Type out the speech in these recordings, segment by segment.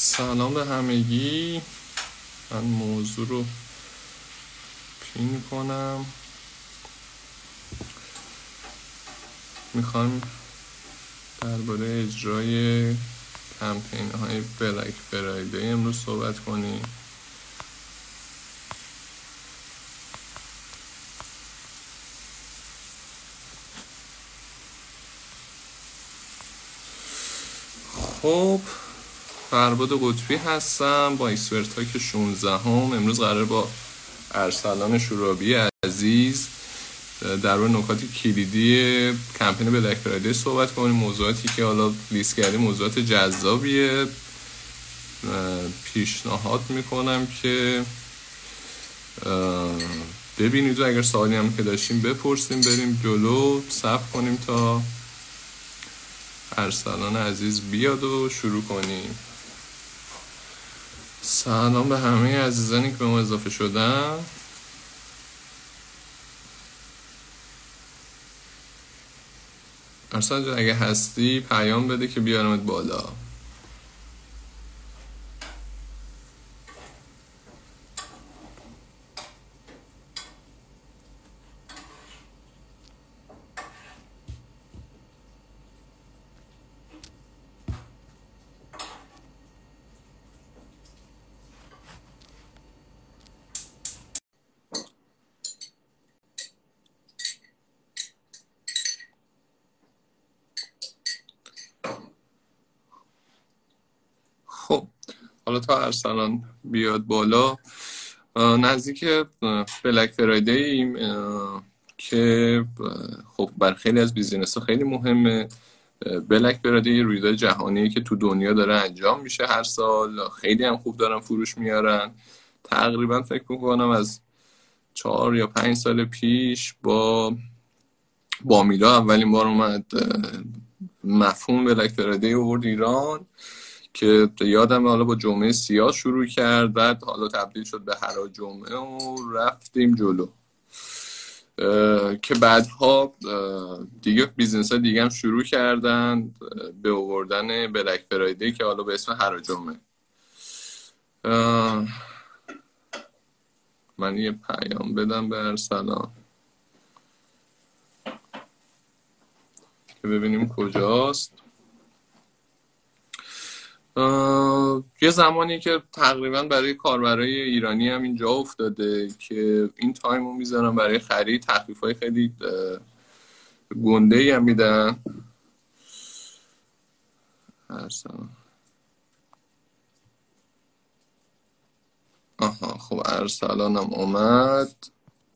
سلام به همگی. من موضوع رو پین کنم. میخوام درباره اجرای کمپین های بلک فرایدی امروز صحبت کنیم. خب فرباد قطبی هستم با اکسپرتاک 16ام. امروز قرار با ارسلان شورابی عزیز در مورد نکات کلیدی کمپین بلک فرایدی صحبت کنیم. موضوعاتی که حالا لیست کردیم موضوعات جذابیه. پیشنهاد میکنم که ببینید و اگر سوالی هم که داشتیم بپرسیم. بریم جلو، صبر کنیم تا ارسلان عزیز بیاد و شروع کنیم. سلام به همه عزیزانی که به ما اضافه شدن. ارسلان جان اگه هستی پیام بده که بیارمت بالا. حالا تا ارسلان بیاد بالا، نزدیک بلک فرایدی ایم که خب بر خیلی از بیزینس‌ها خیلی مهمه. بلک فرایدی رویداد جهانیه که تو دنیا داره انجام میشه هر سال. خیلی هم خوب دارن فروش میارن. تقریبا فکر میکنم از 4 یا 5 سال پیش با میلا اولین بار اومد مفهوم بلک فرایدی آورد ایران که یادمه حالا با جمعه سیاه شروع کرد، بعد حالا تبدیل شد به هر جمعه و رفتیم جلو که بعدها دیگه بیزنس ها دیگه هم شروع کردن به آوردن بلک فرایدی که حالا به اسم هر جمعه. من یه پیام بدم به ارسلان که ببینیم کجاست. یه زمانی که تقریبا برای کاربرای ایرانی هم اینجا افتاده که این تایم رو میذارن برای خرید. تخفیف‌های خیلی گنده‌ای هم میدن. آها خب ارسلانم اومد.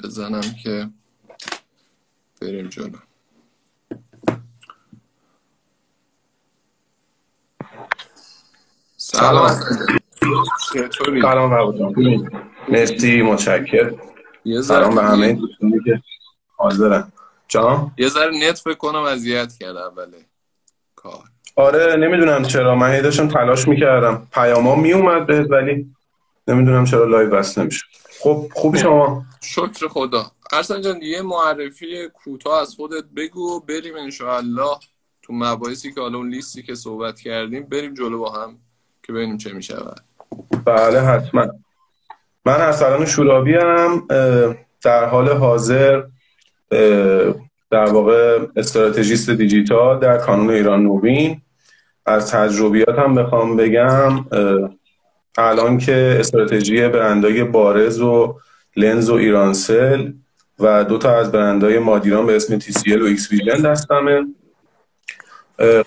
بزنم که بریم جلو. سلام. چطوری؟ سلام براتون. مرسی، متشکرم. سلام به همه دوستانی که حاضرن. جان یه ذره نت فکر کنم اذیت کرد اوله کار. آره نمیدونم چرا، من داشتم تلاش میکردم پیاما میومد بهت ولی نمیدونم چرا لایو بس نمیشه. خب خوبی شما؟ شکر خدا. ارسلان جان یه معرفی کوتاه از خودت بگو بریم انشاءالله تو مباحثی که حالا اون لیستی که صحبت کردیم بریم جلو با هم که ببینیم چه می شود. بله حتما. من ارسلان شورابی هم در حال حاضر در واقع استراتژیست دیجیتال در کانون ایران نوین. از تجربیاتم بخوام بگم الان که استراتژی برندهای بارز و لنز و ایرانسل و 2 تا از برندهای مادیران به اسم TCL و X Vision دستمه.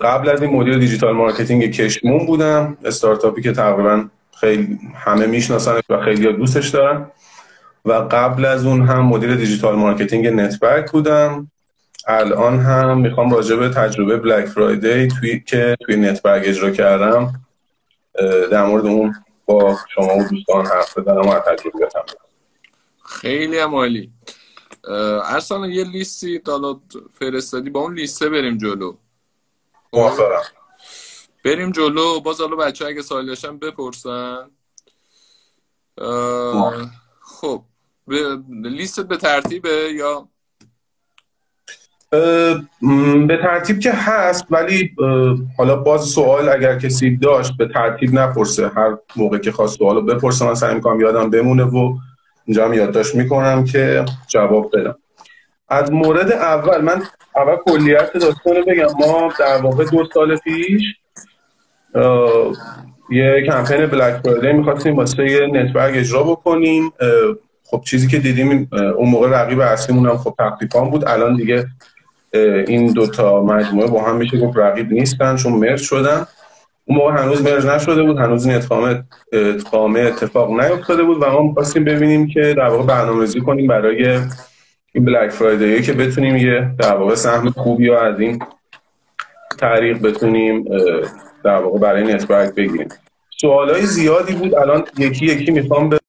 قبل از این مدیر دیجیتال مارکتینگ کشمون بودم، استارتاپی که تقریبا خیلی همه میشناسنش و خیلی دوستش دارن، و قبل از اون هم مدیر دیجیتال مارکتینگ نتبرگ بودم. الان هم میخوام راجع به تجربه بلک فرایدی توی نتبرگ اجرا کردم در مورد اون با شما و دوستان حرف بزنم و تجربیاتم. خیلی عالی. ارسلان یه لیستی حالا فرستادی، با اون لیسته بریم جلو. محفظم. بریم جلو. باز حالا بچه اگه سوالی داشتن بپرسن. خب لیست به ترتیبه یا به ترتیب که هست، ولی حالا باز سوال اگر کسی داشت به ترتیب نپرسه، هر موقع که خواست سوالو بپرسه من سعی میکنم یادم بمونه و اینجا هم یادداشت میکنم که جواب بدم. از مورد اول، من اول کلیت داستان بگم. ما در واقع 2 سال پیش یه کمپین بلک فرایدی میخواستیم واسه نتبرگ اجرا بکنیم. خب چیزی که دیدیم اون موقع رقیب اصلیمون هم خب تقریبا بود. الان دیگه این دوتا مجموعه با هم میشه گفت رقیب نیستن چون مرج شدن. اون موقع هنوز مرج نشده بود، هنوز این اتقامه اتفاق نیفتاده بود و ما میخواستیم ببینیم که در واقع برنامه‌ریزی کنیم برای این بلک فرایدی که بتونیم یه در واقع سهم خوبی رو از این تاریخ بتونیم در واقع برای نتبرگ بگیریم. سوالای زیادی بود، الان یکی یکی میخوام بدیم.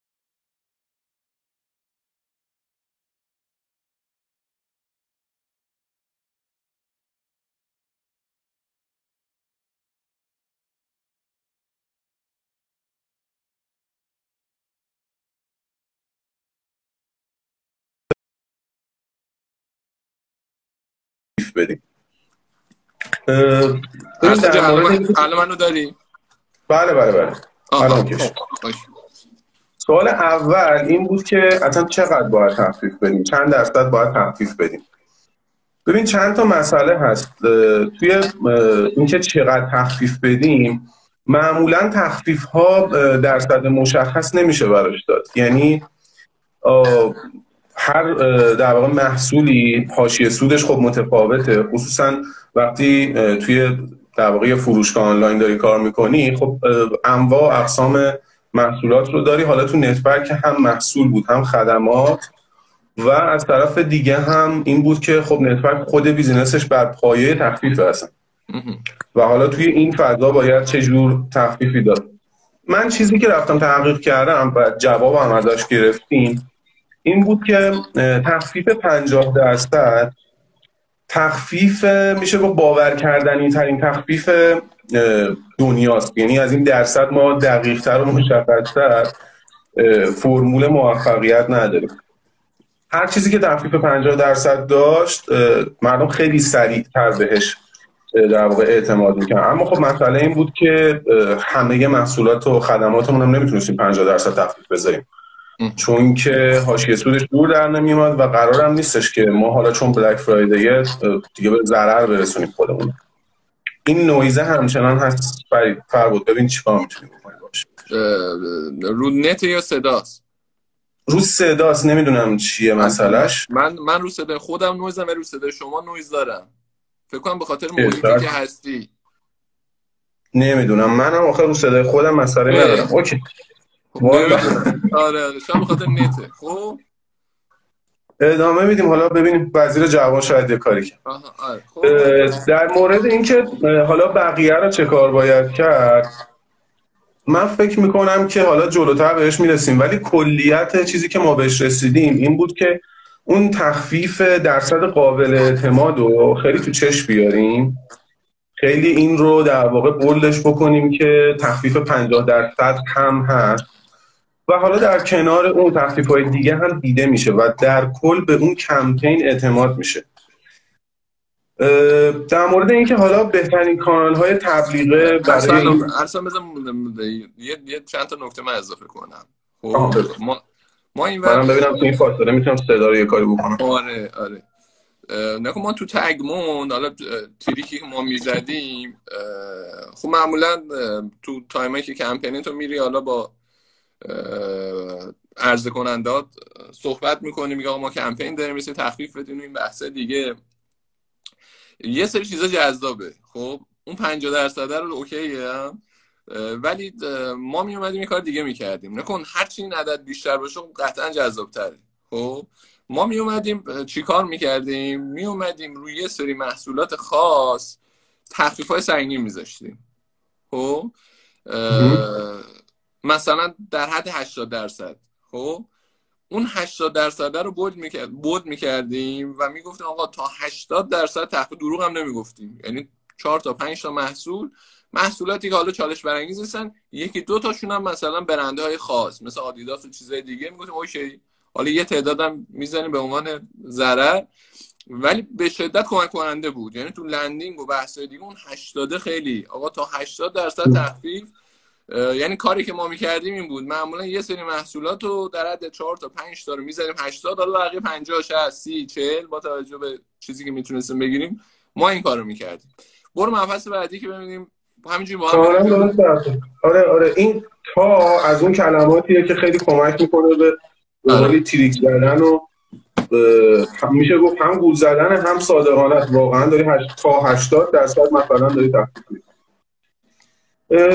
الان منو داری؟ بله. الان کش. سوال اول این بود که اصلا چقدر باید تخفیف بدیم؟ چند درصد باید تخفیف بدیم؟ ببین چند تا مسئله هست توی اینکه چقدر تخفیف بدیم. معمولا تخفیف ها درصد مشخص نمیشه براش داد. یعنی هر در واقع محصولی حاشیه سودش خب متفاوته، خصوصا وقتی توی در واقع فروشگاه آنلاین داری کار میکنی. خب انواع اقسام محصولات رو داری. حالا تو نتبرگ هم محصول بود هم خدمات، و از طرف دیگه هم این بود که خب نتبرگ خود بیزینسش بر پایه تخفیف هستن و حالا توی این فضا باید چه جور تخفیفی داد. من چیزی که رفتم تحقیق کردم و جوابم ازش گرفتیم این بود که تخفیف 50% تخفیف میشه با باور کردنی ترین تخفیف دنیاست. یعنی از این درصد ما دقیق تر و مشخصتر فرمول موفقیت نداریم. هر چیزی که تخفیف 50% داشت مردم خیلی سریعتر بهش در واقع اعتماد میکنن. اما خب مسئله این بود که همه محصولات و خدماتمون هم نمیتونستیم 50% تخفیف بذاریم چون که حاشیه سودش دور در نمیاد و قرارم نیستش که ما حالا چون بلک فرایدی دیگه به ضرر برسونیم خودمون. این نویزه همچنان هست. فربود ببین چیکار میتونیم بکنیم باشه. رو نت یا صداست؟ رو صداست. نمیدونم چیه مسئلهش. من رو صدای خودم نویزم و رو صدای شما نویز دارم. فکر کنم به خاطر محیطی که هستی. نمیدونم. منم آخر رو صدای خودم مسئله ندارم. اوکی. آره شما بخاطر نته. خب ادامه میدیم. حالا ببینیم وزیر جوان شاید یه کاری کرد. در مورد اینکه حالا بقیه رو چه کار باید کرد، من فکر میکنم که حالا جلوتر بهش میرسیم، ولی کلیت چیزی که ما بهش رسیدیم این بود که اون تخفیف درصد قابل اعتماد رو خیلی تو چشم بیاریم، خیلی این رو در واقع بولدش بکنیم که تخفیف 50% هم هست و حالا در کنار اون تخفیف‌های دیگه هم دیده میشه و در کل به اون کمپین اعتماد میشه. در مورد اینکه حالا بهترین کانال‌های تبلیغ برای ارسلان یه چند تا نکته من اضافه کنم. خب ما این وقت ببینم تو این فاصله میتونم صدا رو یه کاری بکنم. آره نکن ما تو تگمون حالا تریکی که ما میزدیم، خب معمولا تو تایمایی که کمپین تو میری حالا با عرضه کنندات صحبت میکنی، میگه آقا ما کمپین داریم مثل تخفیف بدین و این بحثه دیگه. یه سری چیزا جذابه. خب اون 50% رو اوکیه، ولی ما میومدیم یه کار دیگه میکردیم. نکن هرچی این عدد بیشتر باشه قطعا جذابتره. خب ما می اومدیم چی کار میکردیم؟ می اومدیم روی یه سری محصولات خاص تخفیف‌های سنگین میذاشتیم. خب مثلا در حد 80%. خب اون 80% رو بود میکردیم و میگفتیم آقا تا 80% تخفیف. دروغ هم نمیگفتیم. یعنی 4 تا 5 تا محصولاتی که حالا چالش برانگیز هستن، 1-2 تاشون هم مثلا برندهای خاص مثل آدیداس و چیزای دیگه، میگفتیم اوکی. حالا یه تعدادم میزنیم به عنوان ضرر ولی به شدت کمک کننده بود. یعنی تو لندینگ و بحث‌های دیگه اون 80 خیلی آقا تا 80% تخفیف، یعنی کاری که ما می‌کردیم این بود. معمولا یه سری محصولات رو در حد 4 تا 5 تا رو می‌ذاریم 80، حالا بقیه 50 60 30 40 با توجه به چیزی که می‌تونستیم بگیریم ما این کارو می‌کردیم. برو مبحث بعدی که ببینیم همینجوری با هم. آره این تا از اون کلماتیه که خیلی کمک می‌کنه به ولی تریک زدن و میشه گفت هم گول زدن هم صادقانه. واقعا داری تا 80% مثلا داری تخفیف می‌دی.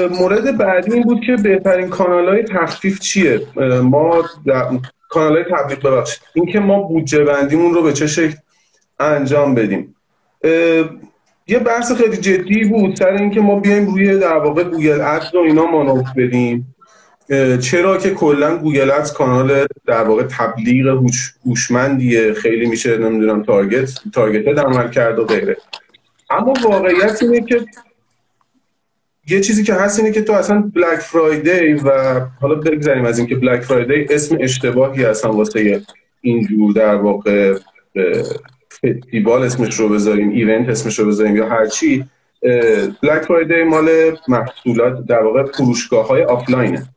مورد بعدی این بود که بهترین کانال‌های تخفیف چیه؟ ما کانال‌های تبلیغ ببخشید. اینکه ما بودجه بندیمون رو به چه شکل انجام بدیم. یه بحث خیلی جدی بود سر اینکه ما بیایم روی در واقع گوگل ادز و اینا مانور بدیم. چرا که کلا گوگل ادز کانال در واقع تبلیغ هوشمندیه، خیلی میشه نمیدونم تارگت عمل کرد و غیره. اما واقعیت اینه که یه چیزی که هست اینه که تو اصلا بلک فرایدی و حالا بگذاریم از این که بلک فرایدی اسم اشتباهی اصلا واسه اینجور در واقع فستیوال اسمش رو بذاریم، ایونت اسمش رو بذاریم یا هر چی. بلک فرایدی مال محصولات در واقع فروشگاه‌های آفلاینه،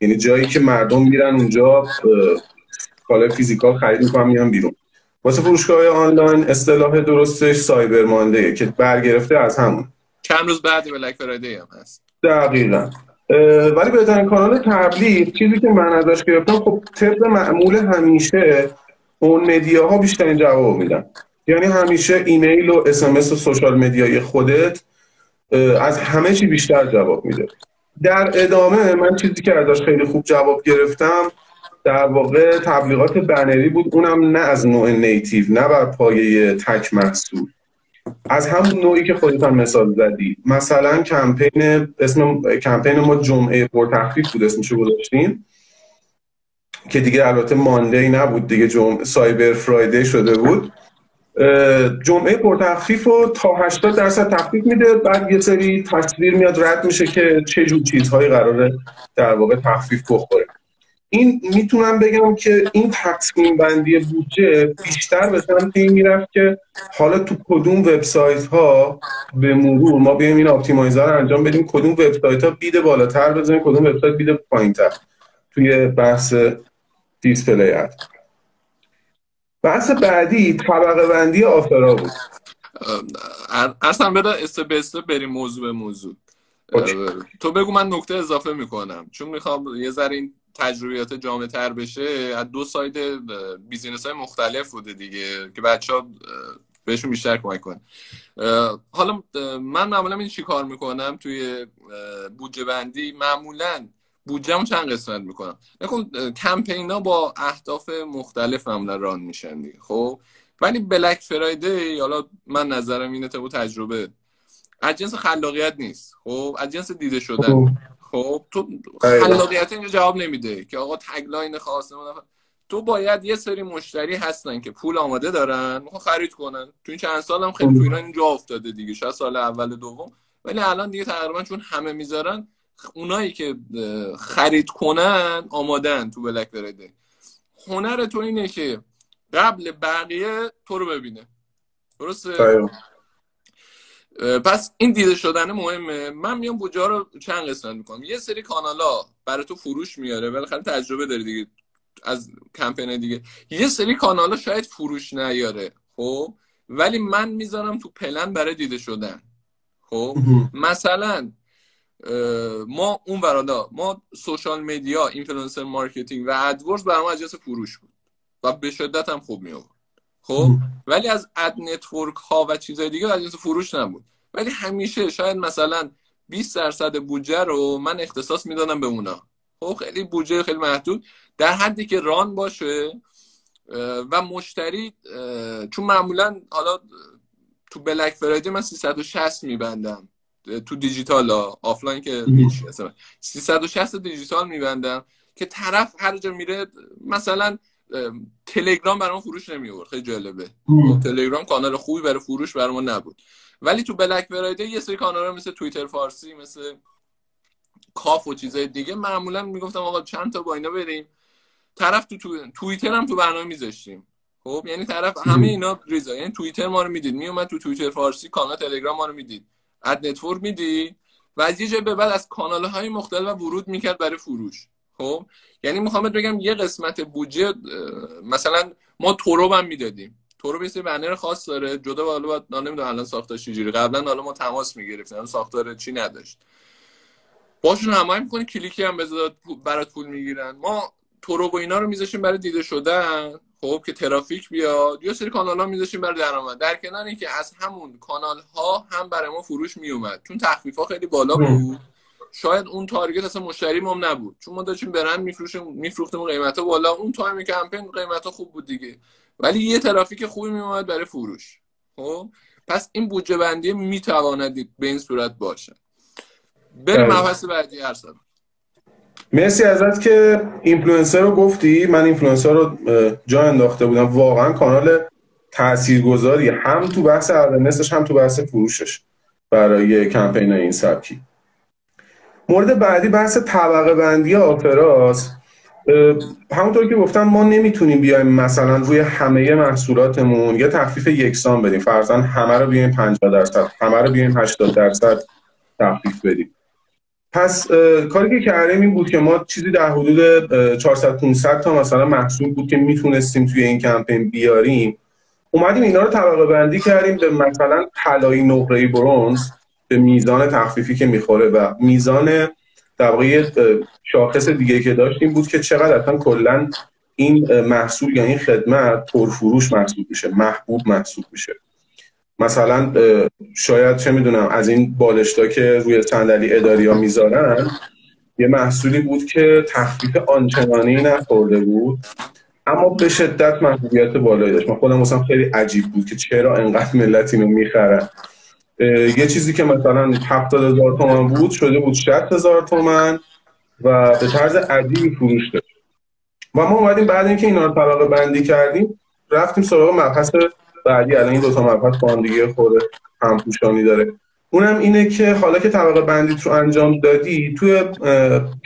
یعنی جایی که مردم میرن اونجا کالا فیزیکال خرید میکنن میان بیرون. واسه فروشگاه‌های آنلاین اصطلاح درستش سایبر ماندیه که برگرفته از همون. چند روز بعد بلک فرایدی هم هست. دقیقاً. ولی بهترین کانال تبلیغ چیزی که من ازش گرفتم، خب طبق معمول همیشه اون مدیاها بیشترین جواب میدن. یعنی همیشه ایمیل و اس ام اس و سوشال مدیای خودت از همه چی بیشتر جواب میده. در ادامه من چیزی که ازش خیلی خوب جواب گرفتم در واقع تبلیغات بنری بود، اونم نه از نوع نیتیو، نه بر پایه تک محصول، از همون نوعی که خودت هم مثال زدی. مثلا کمپین ما جمعه پرتخفیف بود اسمشو گذاشتیم که دیگه البته ماندی نبود دیگه، سایبر فرایدی شده بود. جمعه پرتخفیف رو تا 80% تخفیف میده، بعد یه سری تصویر میاد رد میشه که چه جور چیزهایی قراره در واقع تخفیف بخوره. این میتونم بگم که این تقسیم بندی بودجه بیشتر به سمت این میرفت که حالا تو کدوم وبسایت ها به مرور ما بیایم این اپتیمایزر رو انجام بدیم، کدوم وبسایت ها بید بالاتر بزنیم، کدوم وبسایت بید پایینتر. توی بحث دیسپلی اد بحث بعدی طبقه بندی آفرا بود. اصلا بذار استپ بریم موضوع به موضوع. تو بگو من نکته اضافه میکنم چون میخوام یه ذره این تجربیات جامع تر بشه. از دو ساید بیزینس های مختلف بوده دیگه که بچه ها بهشون بیشتر کمک کنن. حالا من معمولا این چی کار میکنم توی بودجه بندی؟ معمولا بودجه‌مو چند قسمت میکنم. نکن کمپینا با اهداف مختلف معمولا ران میشن دیگه. خب ولی بلک فرایدی، حالا من نظرم اینه تو تجربه، از جنس خلاقیت نیست، خب از جنس دیده شدن. خب تو خلاقیت اینجا جواب نمیده که آقا تگلاین خاصه. تو باید یه سری مشتری هستن که پول آماده دارن میخوان خرید کنن. تو این چند سالم خیلی تو ایران اینجا افتاده دیگه، شاید سال اول دوم، ولی الان دیگه تقریبا چون همه میذارن اونایی که خرید کنن آمادن. تو بلک فرایدی هنر تو اینه که قبل بقیه تو رو ببینه، درسته؟ طبعا. پس این دیده شدن مهمه. من میام بودجه رو چند قسمت میکنم. یه سری کانالا برای تو فروش میاره، بالاخره تجربه داری دیگه از کمپین دیگه. یه سری کانالا شاید فروش نیاره، خب ولی من میذارم تو پلن برای دیده شدن. خب مثلا ما اون برادا ما سوشال مدیا، اینفلوئنسر مارکتینگ و ادورز برام از جنس فروش بود و به شدت هم خوب می اومد. خب ولی از اد نتورک ها و چیزای دیگه از جنس فروش نبود. ولی همیشه شاید مثلا 20% بودجه رو من اختصاص میدادم به اونا. خب خیلی بودجه خیلی محدود در حدی که ران باشه و مشتری، چون معمولا حالا تو بلک فرایدی من 360 میبندم تو دیجیتال ها، آفلاین که هیچ. 360 دیجیتال میبندم که طرف هر جا میره. مثلا تلگرام برام فروش نمی آورد، خیلی جالبه. تلگرام کانال خوبی برای فروش برام نبود. ولی تو بلک فرایدی یه سری کانال‌ها مثل توییتر فارسی، مثل کاف و چیزای دیگه، معمولا میگفتم آقا چند تا با اینا بریم. طرف تو توییتر هم تو برنامه میذاشتیم. خب یعنی طرف همه اینا ریزا، یعنی توییتر ما رو میدید، میومد تو توییتر فارسی، کانال تلگرام ما رو میدید، اد نتورک میدید و از یه جای به بعد از کانال های مختلف ورود میکرد برای فروش. خب یعنی میخوام بگم یه قسمت بودجه مثلا ما تورب هم میدادیم، تورب یه سری بنر خاص داره جدا، حالا نمیدونم الان ساختارش چجوری، قبلا حالا ما تماس میگرفتیم، الان ساختار چی نداشت، باشون هماهنگ می‌کنه، کلیکی هم بذار برات پول میگیرن. ما تورب و اینا رو میذاشیم برای دیده شدن، خب که ترافیک بیاد، یه سری کانال‌ها میذاشیم برای درآمد، در کنار اینکه از همون کانال‌ها هم برای ما فروش میومد چون تخفیف‌ها خیلی بالا بود. شاید اون تارگت اصلا مشتری ما نبود چون ما داشتیم برند میفروختیم قیمتا بالا، اون تایمی کمپین قیمتا خوب بود دیگه، ولی یه ترافیک خوبی میومد برای فروش. خب پس این بودجه بندی میتواند به این صورت باشه. بریم بحث بعدی. ارسلان مرسی ازت که اینفلوئنسر رو گفتی، من اینفلوئنسر رو جا انداخته بودم، واقعا کانال تاثیرگذاری هم تو بحث اورنسش هم تو بحث فروشش برای کمپین این سبکی. مورد بعدی بحث طبقه بندی آفراست. همونطور که گفتم ما نمیتونیم بیایم مثلا روی همه محصولاتمون یه تخفیف یکسان بدیم، فرضاً همه رو بیایم 50%، همه رو بیایم 80% تخفیف بدیم. پس کاری که کردیم این بود که ما چیزی در حدود 400-500 تا مثلا محصول بود که میتونستیم توی این کمپین بیاریم، اومدیم اینا رو طبقه بندی کردیم به مثلا طلایی، نقره‌ای، برنز، به میزان تخفیفی که میخوره و میزان در واقع شاخص دیگه که داشتیم بود که چقدر اصلا کلا این محصول یا این خدمت پرفروش محسوب میشه، محبوب محسوب میشه. مثلا شاید چه میدونم از این بالشتا که روی صندلی اداریا میذارن یه محصولی بود که تخفیف آنچنانی نخورده بود اما به شدت محبوبیت بالایی داشت. من خودم مثلا خیلی عجیب بود که چرا انقدر ملت اینو میخرن. یه چیزی که مثلا 70,000 تومان بود شده بود 60,000 تومان و به طرز عجیبی فروش داشت. و ما اومدیم بعد اینکه اینا رو طبقه بندی کردیم رفتیم سراغ مبحث بعدی. الان این دو تا مبحث با هم دیگه خورده همپوشانی داره، اونم اینه که حالا که طبقه بندی رو انجام دادی توی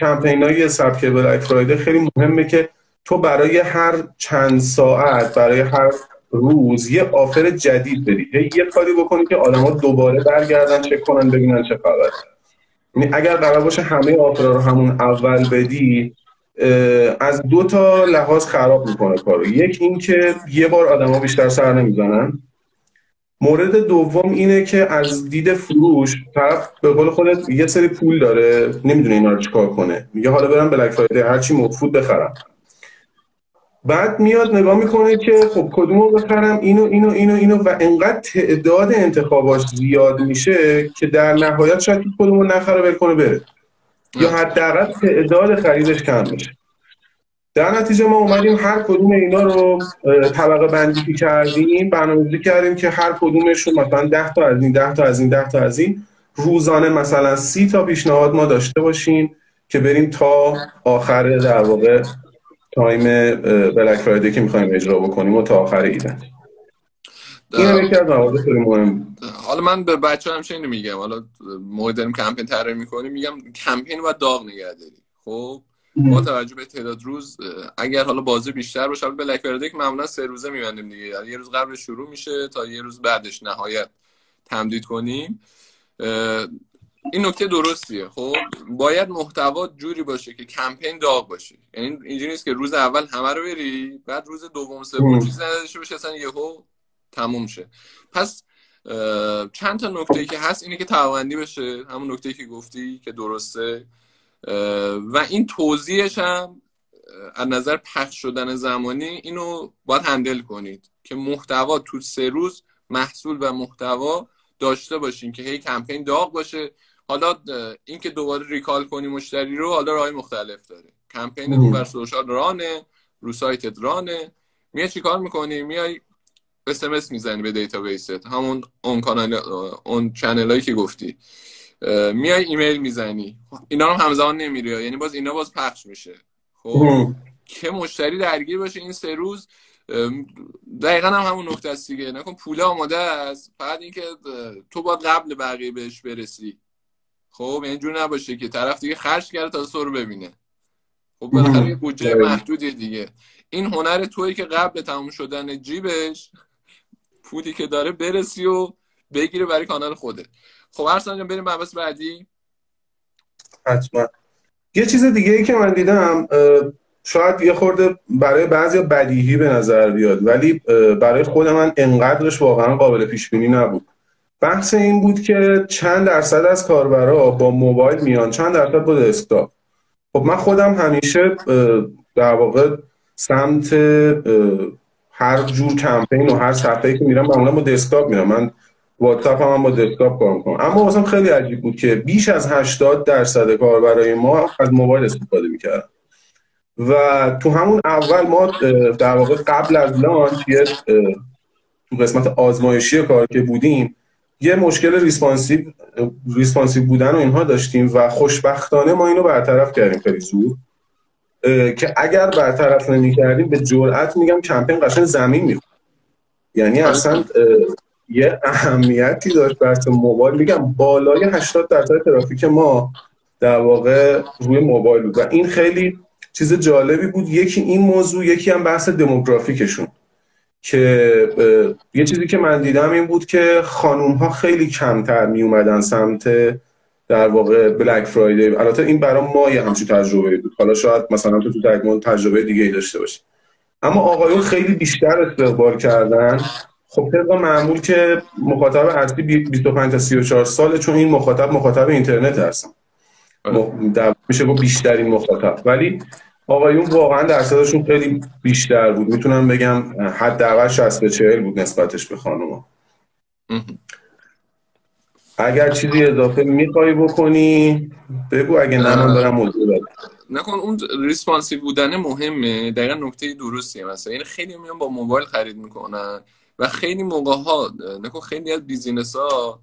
کمپینای سبک بلک فرایدی خیلی مهمه که تو برای هر چند ساعت، برای هر روز یه آفر جدید بدی، یه کاری بکنی که آدم‌ها دوباره برگردن چک کنن ببینن چه خبره. یعنی اگر قرار باشه همه آفرا رو همون اول بدی از دو تا لحاظ خراب می‌کنه کارو، یک این که یه بار آدم‌ها بیشتر سر نمیزنن، مورد دوم اینه که از دید فروش طرف به قول خودت یه سری پول داره نمیدونه اینا رو چیکار کنه، میگه حالا برم بلک فرایدی هر چی مفقود بخرم، بعد میاد نگاه میکنه که خب کدومو بخرم، اینو اینو اینو اینو و انقدر تعداد انتخاباش زیاد میشه که در نهایت شاید کدومو نخره ول کنه بره یا حداقل تعداد خریدش کم میشه. در نتیجه ما اومدیم هر کدوم اینا رو طبقه بندی کردیم، برنامه‌ریزی کردیم که هر کدومش رو مثلا 10 تا از این 10 تا از این 10 تا از این روزانه مثلا 30 تا پیشنهاد ما داشته باشیم که بریم تا آخر در واقع تایم بلک فرایدی که می‌خوایم اجرا بکنیم و تا آخر ایدن. این یکی از موارد خیلی مهم. حالا من به بچه‌ها همش اینو میگم، حالا ما داریم کمپین طراحی می‌کنیم، میگم کمپین باید داغ نگه داری. خب با توجه به تعداد روز اگر حالا بازی بیشتر باشه، بلک فرایدی که معمولا 3 روزه می‌بندیم دیگه، یعنی یه روز قبل شروع میشه تا یه روز بعدش نهایت تمدید کنیم. این نکته درستیه. خب باید محتوا جوری باشه که کمپین داغ باشه، یعنی اینجوری نیست که روز اول همه رو بری بعد روز دوم سوم چیز نداشته باشه اصلا یهو تموم شه. پس چند تا نکته‌ای که هست اینه که توانندی بشه، همون نکته‌ای که گفتی که درسته و این توضیحش هم از نظر پخش شدن زمانی اینو باید هندل کنید که محتوا تو 3 روز محصول و محتوا داشته باشین که هی کمپین داغ باشه. حالا اینکه دوباره ریکال کنی مشتری رو حالا راه‌های مختلف داره، کمپین رو بر سوشال رانه، رو سایتت رانه، میای چیکار میکنی؟ میای اس ام اس میزنی به دیتابیست، همون اون چنلایی که گفتی، میای ایمیل میزنی، اینا هم همزمان نمیره، یعنی باز اینا باز پخش میشه. خب که مشتری درگیر باشه این 3 روز. دقیقا هم همون نکته است دیگه، نکن پول آماده است، فقط اینکه تو باید قبل بقیه بهش برسی. خب اینجور نباشه که طرف دیگه خرج کرده تا سر ببینه. خب بالاخره یه بودجه محدودیه دیگه، این هنر تویی که قبل تموم شدن جیبش پولی که داره برسی و بگیره برای کانال خودت. خب ارسلان جان بریم بحث بعدی. حتما. یه چیز دیگه ای که من دیدم شاید یه خورده برای بعضیا بدیهی به نظر بیاد ولی برای خود من انقدرش واقعا قابل پیش بینی نبود. بحث این بود که چند درصد از کاربرا با موبایل میان، چند درصد با دسکتاپ. خب من خودم همیشه در واقع سمت هر جور کمپین و هر صفحه‌ای که میرم معمولا با دسکتاپ میرم. من واتساپ هم با دسکتاپ کار میکنم. اما واسم خیلی عجیب بود که بیش از 80% کاربرای ما از موبایل استفاده میکردن. و تو همون اول ما در واقع قبل از لانچ تو قسمت آزمایشی کار که بودیم یه مشکل ریسپانسیو بودن و اینها داشتیم و خوشبختانه ما اینو برطرف کردیم خیلی زود، که اگر برطرف نمی‌کردیم به جرئت میگم کمپین قشنگ زمین می‌خورد. یعنی اصلا یه اهمیتی داشت برای موبایل. میگم بالای 80% ترافیک ما در واقع روی موبایل بود و این خیلی چیز جالبی بود. یکی این موضوع، یکی هم بحث دموگرافیکشون که یه چیزی که من دیدم این بود که خانوم‌ها خیلی کمتر می اومدن سمت در واقع بلک فرایدی. البته این برای ما یه همچین تجربه بود، حالا شاید مثلا تو تگمون تجربه دیگه‌ای داشته باشی، اما آقایون خیلی بیشتر استقبال کردن. خب طبق معمول که مخاطب اصلی 25 تا 34 ساله، چون این مخاطب اینترنت هستن، میشه گفت بیشترین مخاطب، ولی آقایون واقعا درصدشون خیلی بیشتر بود. میتونم بگم حداقل 60-40 بود نسبتش به خانوما. اگر چیزی اضافه میخوای بکنی بگو، اگه نه من دارم موضوع بدم. نکن، اون ریسپانسیو بودن مهمه. دقیقا نکته درستیه. مثلا یعنی خیلی میان با موبایل خرید میکنن و خیلی موقع ها نکن خیلی از بیزینس ها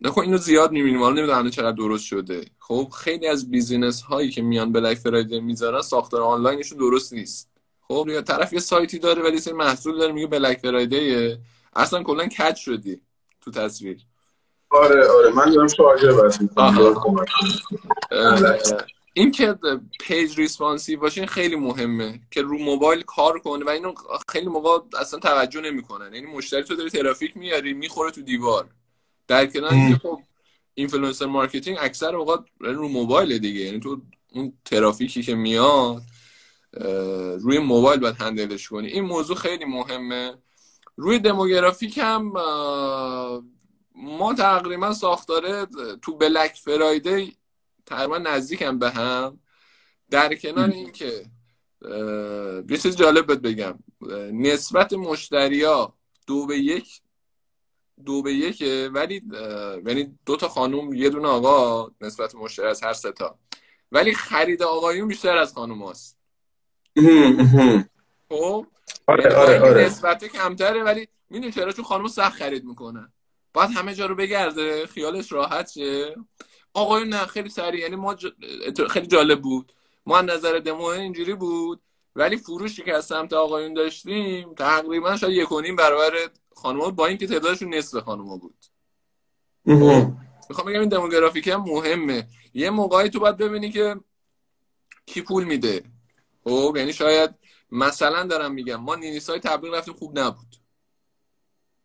نکن اینو زیاد میبینیم، حالا نمیدونم چقدر درست شده. خب خیلی از بیزینس هایی که میان بلک فرایدی میذارن ساختار آنلاینشون درست نیست. خب یا طرف یه سایتی داره ولی سری محصول داره میگه بلک فرایدی، اصلا کلا کج شدی تو تصویر. آره من دارم شاجر بسید. این که پیج ریسپانسیو باشه خیلی مهمه که رو موبایل کار کنه و اینو خیلی موقع اصلا توجه نمیکنن. یعنی مشتری تو داری ترافیک میاری میخوره تو دیوار، در کنار اینکه خب اینفلوئنسر مارکتینگ اکثر اوقات رو موبایل دیگه، یعنی تو اون ترافیکی که میاد روی موبایل باید هندلش کنی. این موضوع خیلی مهمه. روی دموگرافیک هم ما تقریبا ساختاره تو بلک فرایدی تقریبا نزدیکم به هم. در کنار این که یه چیز جالب بهت بگم، نسبت مشتریا 2 به 1 ولی یعنی 2 تا خانوم 1 دونه آقا نسبت مشتری از هر 3 تا، ولی خرید آقایون بیشتر از خانوم هاست. خب آره نسبت کمتره، ولی میدونی چرا؟ چون خانوم سخت خرید میکنن، باید همه جا رو بگرده خیالش راحت شه. آقایون نه، خیلی سریع. یعنی ما خیلی جالب بود، ما از نظر دمو اینجوری بود ولی فروشی که از سمت آقایون داشتیم تقریبا شاید 1.5 برابر خانم‌ها، با اینکه تعدادشون نصف خانم‌ها بود. میخوام بگم این دموگرافیک هم مهمه. یه موقعی تو باید ببینی که کی پول میده. خب یعنی شاید مثلا دارم میگم ما نینیسای تبلیغ رفتیم خوب نبود.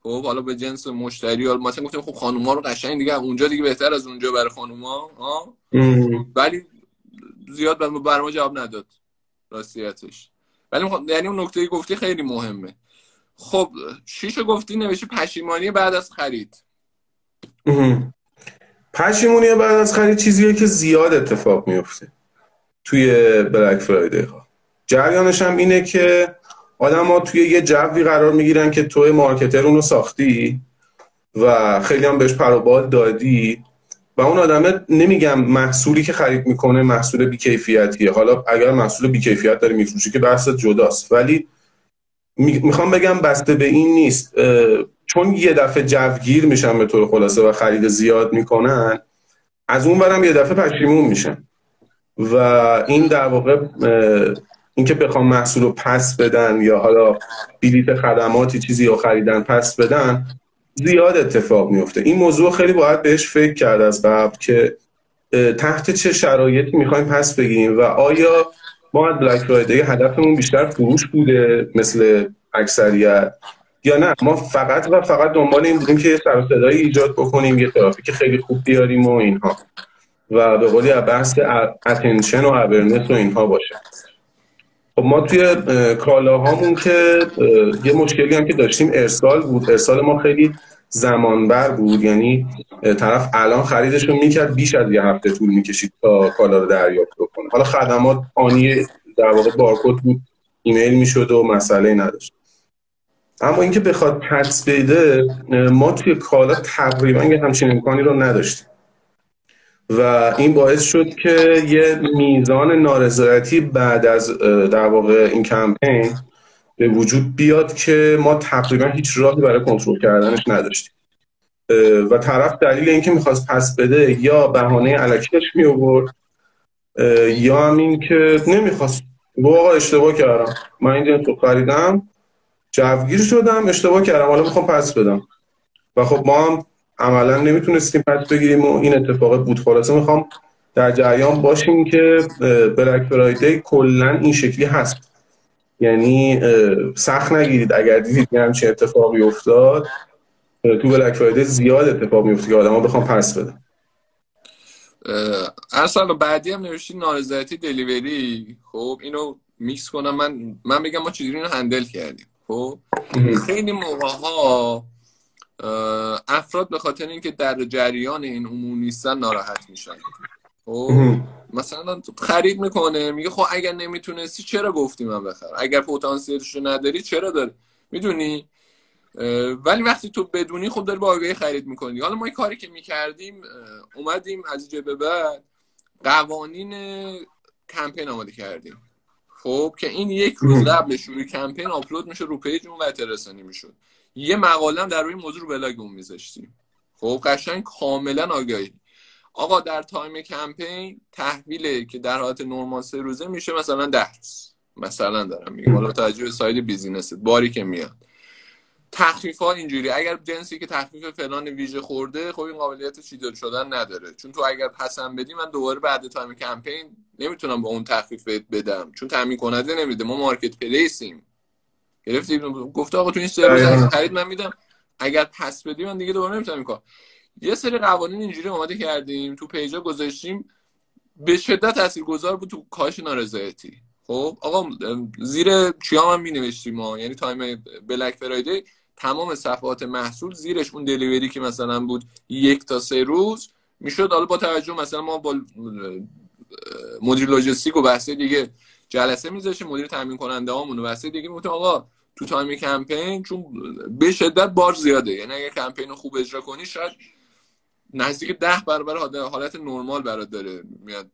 خب حالا به جنس مشتری ما مثلا گفتیم خب خانوما رو قشنگ دیگه اونجا دیگه بهتر از اونجا برای خانوما ها، ولی زیاد برای ما جواب نداد راستیتش. ولی یعنی اون نکته گفتی خیلی مهمه. خب شیشو گفتی، نوشی پشیمانی بعد از خرید. پشیمونی بعد از خرید چیزیه که زیاد اتفاق میفته توی بلک فرایدی ها. جریانش هم اینه که آدم‌ها توی یه جوی قرار میگیرن که توی مارکتر اونو ساختی و خیلی هم بهش پروبال دادی و اون آدمه، نمیگم محصولی که خرید میکنه محصول بیکیفیتیه، حالا اگر محصول بیکیفیت داری میفروشی که بحث جداست، ولی میخوام بگم بسته به این نیست. چون یه دفعه جوگیر میشن به طور خلاصه و خرید زیاد میکنن، از اون برم یه دفعه پشیمون میشن و این در واقع اینکه بخوام محصول رو پس بدن یا حالا بلیت خدماتی چیزی رو خریدن پس بدن زیاد اتفاق میفته. این موضوع خیلی باید بهش فکر کرد از قبل که تحت چه شرایطی میخوایم پس بگیریم و آیا ما از بلک فرایدی هدفمون بیشتر فروش بوده مثل اکثریت، یا نه ما فقط و فقط دنبال این بودیم که سر و صدایی ایجاد بکنیم، یه ترافیک خیلی خوب بیاریم و اینها و به قولی بحث اتنشن و اورنس و اینها باشه. خب ما توی کالاهامون که یه مشکلی هم که داشتیم ارسال بود، ارسال ما خیلی زمانبر بود، یعنی طرف الان خریدش رو میکرد بیش از یه هفته طول میکشید تا کالا رو دریافت کنه. حالا خدمات آنیه در واقع بارکد بود، ایمیل میشد و مسئله نداشت. اما اینکه بخواد پس بده، ما توی کالا تقریبا همچین امکانی رو نداشتیم و این باعث شد که یه میزان نارضایتی بعد از در واقع این کمپین به وجود بیاد که ما تقریبا هیچ راهی برای کنترل کردنش نداشتیم و طرف دلیل اینکه میخواست پس بده یا بهانه الکش می آورد یا همین که نمیخواست بگه آقا اشتباه کردم، من این تو خریدم جوگیر شدم اشتباه کردم حالا میخوام پس بدم و خب ما هم عملا نمیتونستیم پس بگیریم و این اتفاق بود. خلاصه میخوام در جریان باشیم که بلک فرایدی کلا این شکلی هست، یعنی سخت نگیرید اگر دیدید همچین اتفاقی افتاد، تو بلک فرایدی زیاد اتفاق میفته که آدما بخوام پس بدن. اصلا بعدی هم نوشتید نارضایتی دلیوری، خب اینو میکس کنم من بگم ما چجوری اینو هندل کردیم. خب خیلی موقع‌ها افراد به خاطر اینکه در جریان این امور نیستن ناراحت میشن. خب مثلا خرید میکنه میگه خب اگر نمیتونستی چرا گفتی من بخرم، اگر پتانسیلشو نداری چرا داری، میدونی؟ ولی وقتی تو بدونی خب داری با آگاهی خرید میکنی. حالا ما این کاری که میکردیم اومدیم از جبه بعد قوانین کمپین آماده کردیم، خب که این یک روز قبل شروع کمپین آپلود میشه رو پیجمون و اطلاع‌رسانی میشد، یه مقاله هم در روی موضوع رو بلاگمون میذاشتیم. خب قشنگ کاملا آگاهی، آقا در تایم کمپین تحویل که در حالت نورمال 3 روزه میشه مثلا 10 روز، مثلا دارم میگم حالا تجربه ساید بیزینسه باری که میاد تخفیفا اینجوری، اگر جنسی که تخفیف فلان ویژه خورده خب این قابلیت چیده شدن نداره، چون تو اگر پسم بدی من دوباره بعد تایم کمپین نمیتونم با اون تخفیف بدم چون تامین کننده نمیده، ما مارکت پلیسیم. گرفتی گفته آقا تو این سرویس خرید من میدم، اگر پس بدی من دیگه دوباره نمیتونم این کار. یه سری قوانین اینجوری آماده کردیم تو پیجا گذاشتیم، به شدت تاثیرگذار بود تو کاهش نارضایتی. خب آقا زیر چیام هم مینوشتیم ما، یعنی تایم بلک فرایدی تمام صفحات محصول زیرش اون دلیوری که مثلا بود 1 تا 3 روز میشد. حالا با توجه مثلا ما با مدیر لوجستیک و بحث دیگه جلسه میذاشیم، مدیر تامین کننده هامون و بحث دیگه میگفتیم آقا تو تایم کمپین چون به شدت بار زیاده، یعنی اگه کمپین رو خوب اجرا کنی شاید نزدیک 10 برابر حالت نرمال برات داره میاد.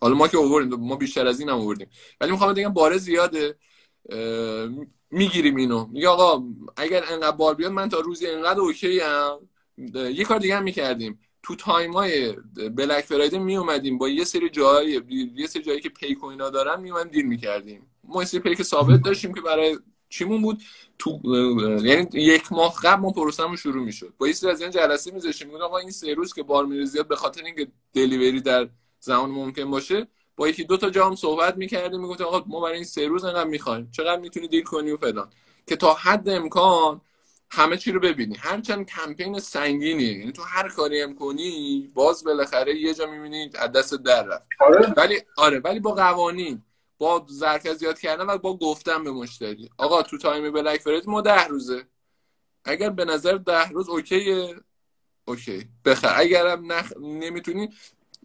حالا ما که آوردیم، ما بیشتر از این هم آوردیم، ولی میخوام بگم بار زیاده میگیریم اینو، میگه آقا اگر انقدر بار بیاد من تا روزی انقدر اوکی ام. یه کار دیگه هم میکردیم تو تایمای بلک فرایدی میومدیم با یه سری جایی که پی کوینا دارن میومدیم دیل میکردیم، ما یه سری پی که ثابت داشتیم که برای چیمون بود تو، یعنی 1 ماه قبل ما پروسمون شروع میشد، با یه سری از این جلسه میذاشتیم میگفتیم آقا این 3 روز که بار میره زیاد به خاطر اینکه دلیوری در زمان ممکن باشه، با یکی 2 تا جام صحبت میکردیم میگفتیم آقا ما برای این 3 روز انقدر میخوایم، چقدر میتونی دیل کنی و فلان، که تا حد امکان همه چی رو ببینی. هرچند کمپین سنگینی، یعنی تو هر کاری هم کنی باز بالاخره یه جا می‌بینی از دست در رفت. ولی با قوانین، با زرکه زیاد کردن و با گفتن به مشتری آقا تو تایم بلک فرایدی ما 10 روزه، اگر به نظر 10 روز اوکیه اوکی بخیر، اگرم نمیتونی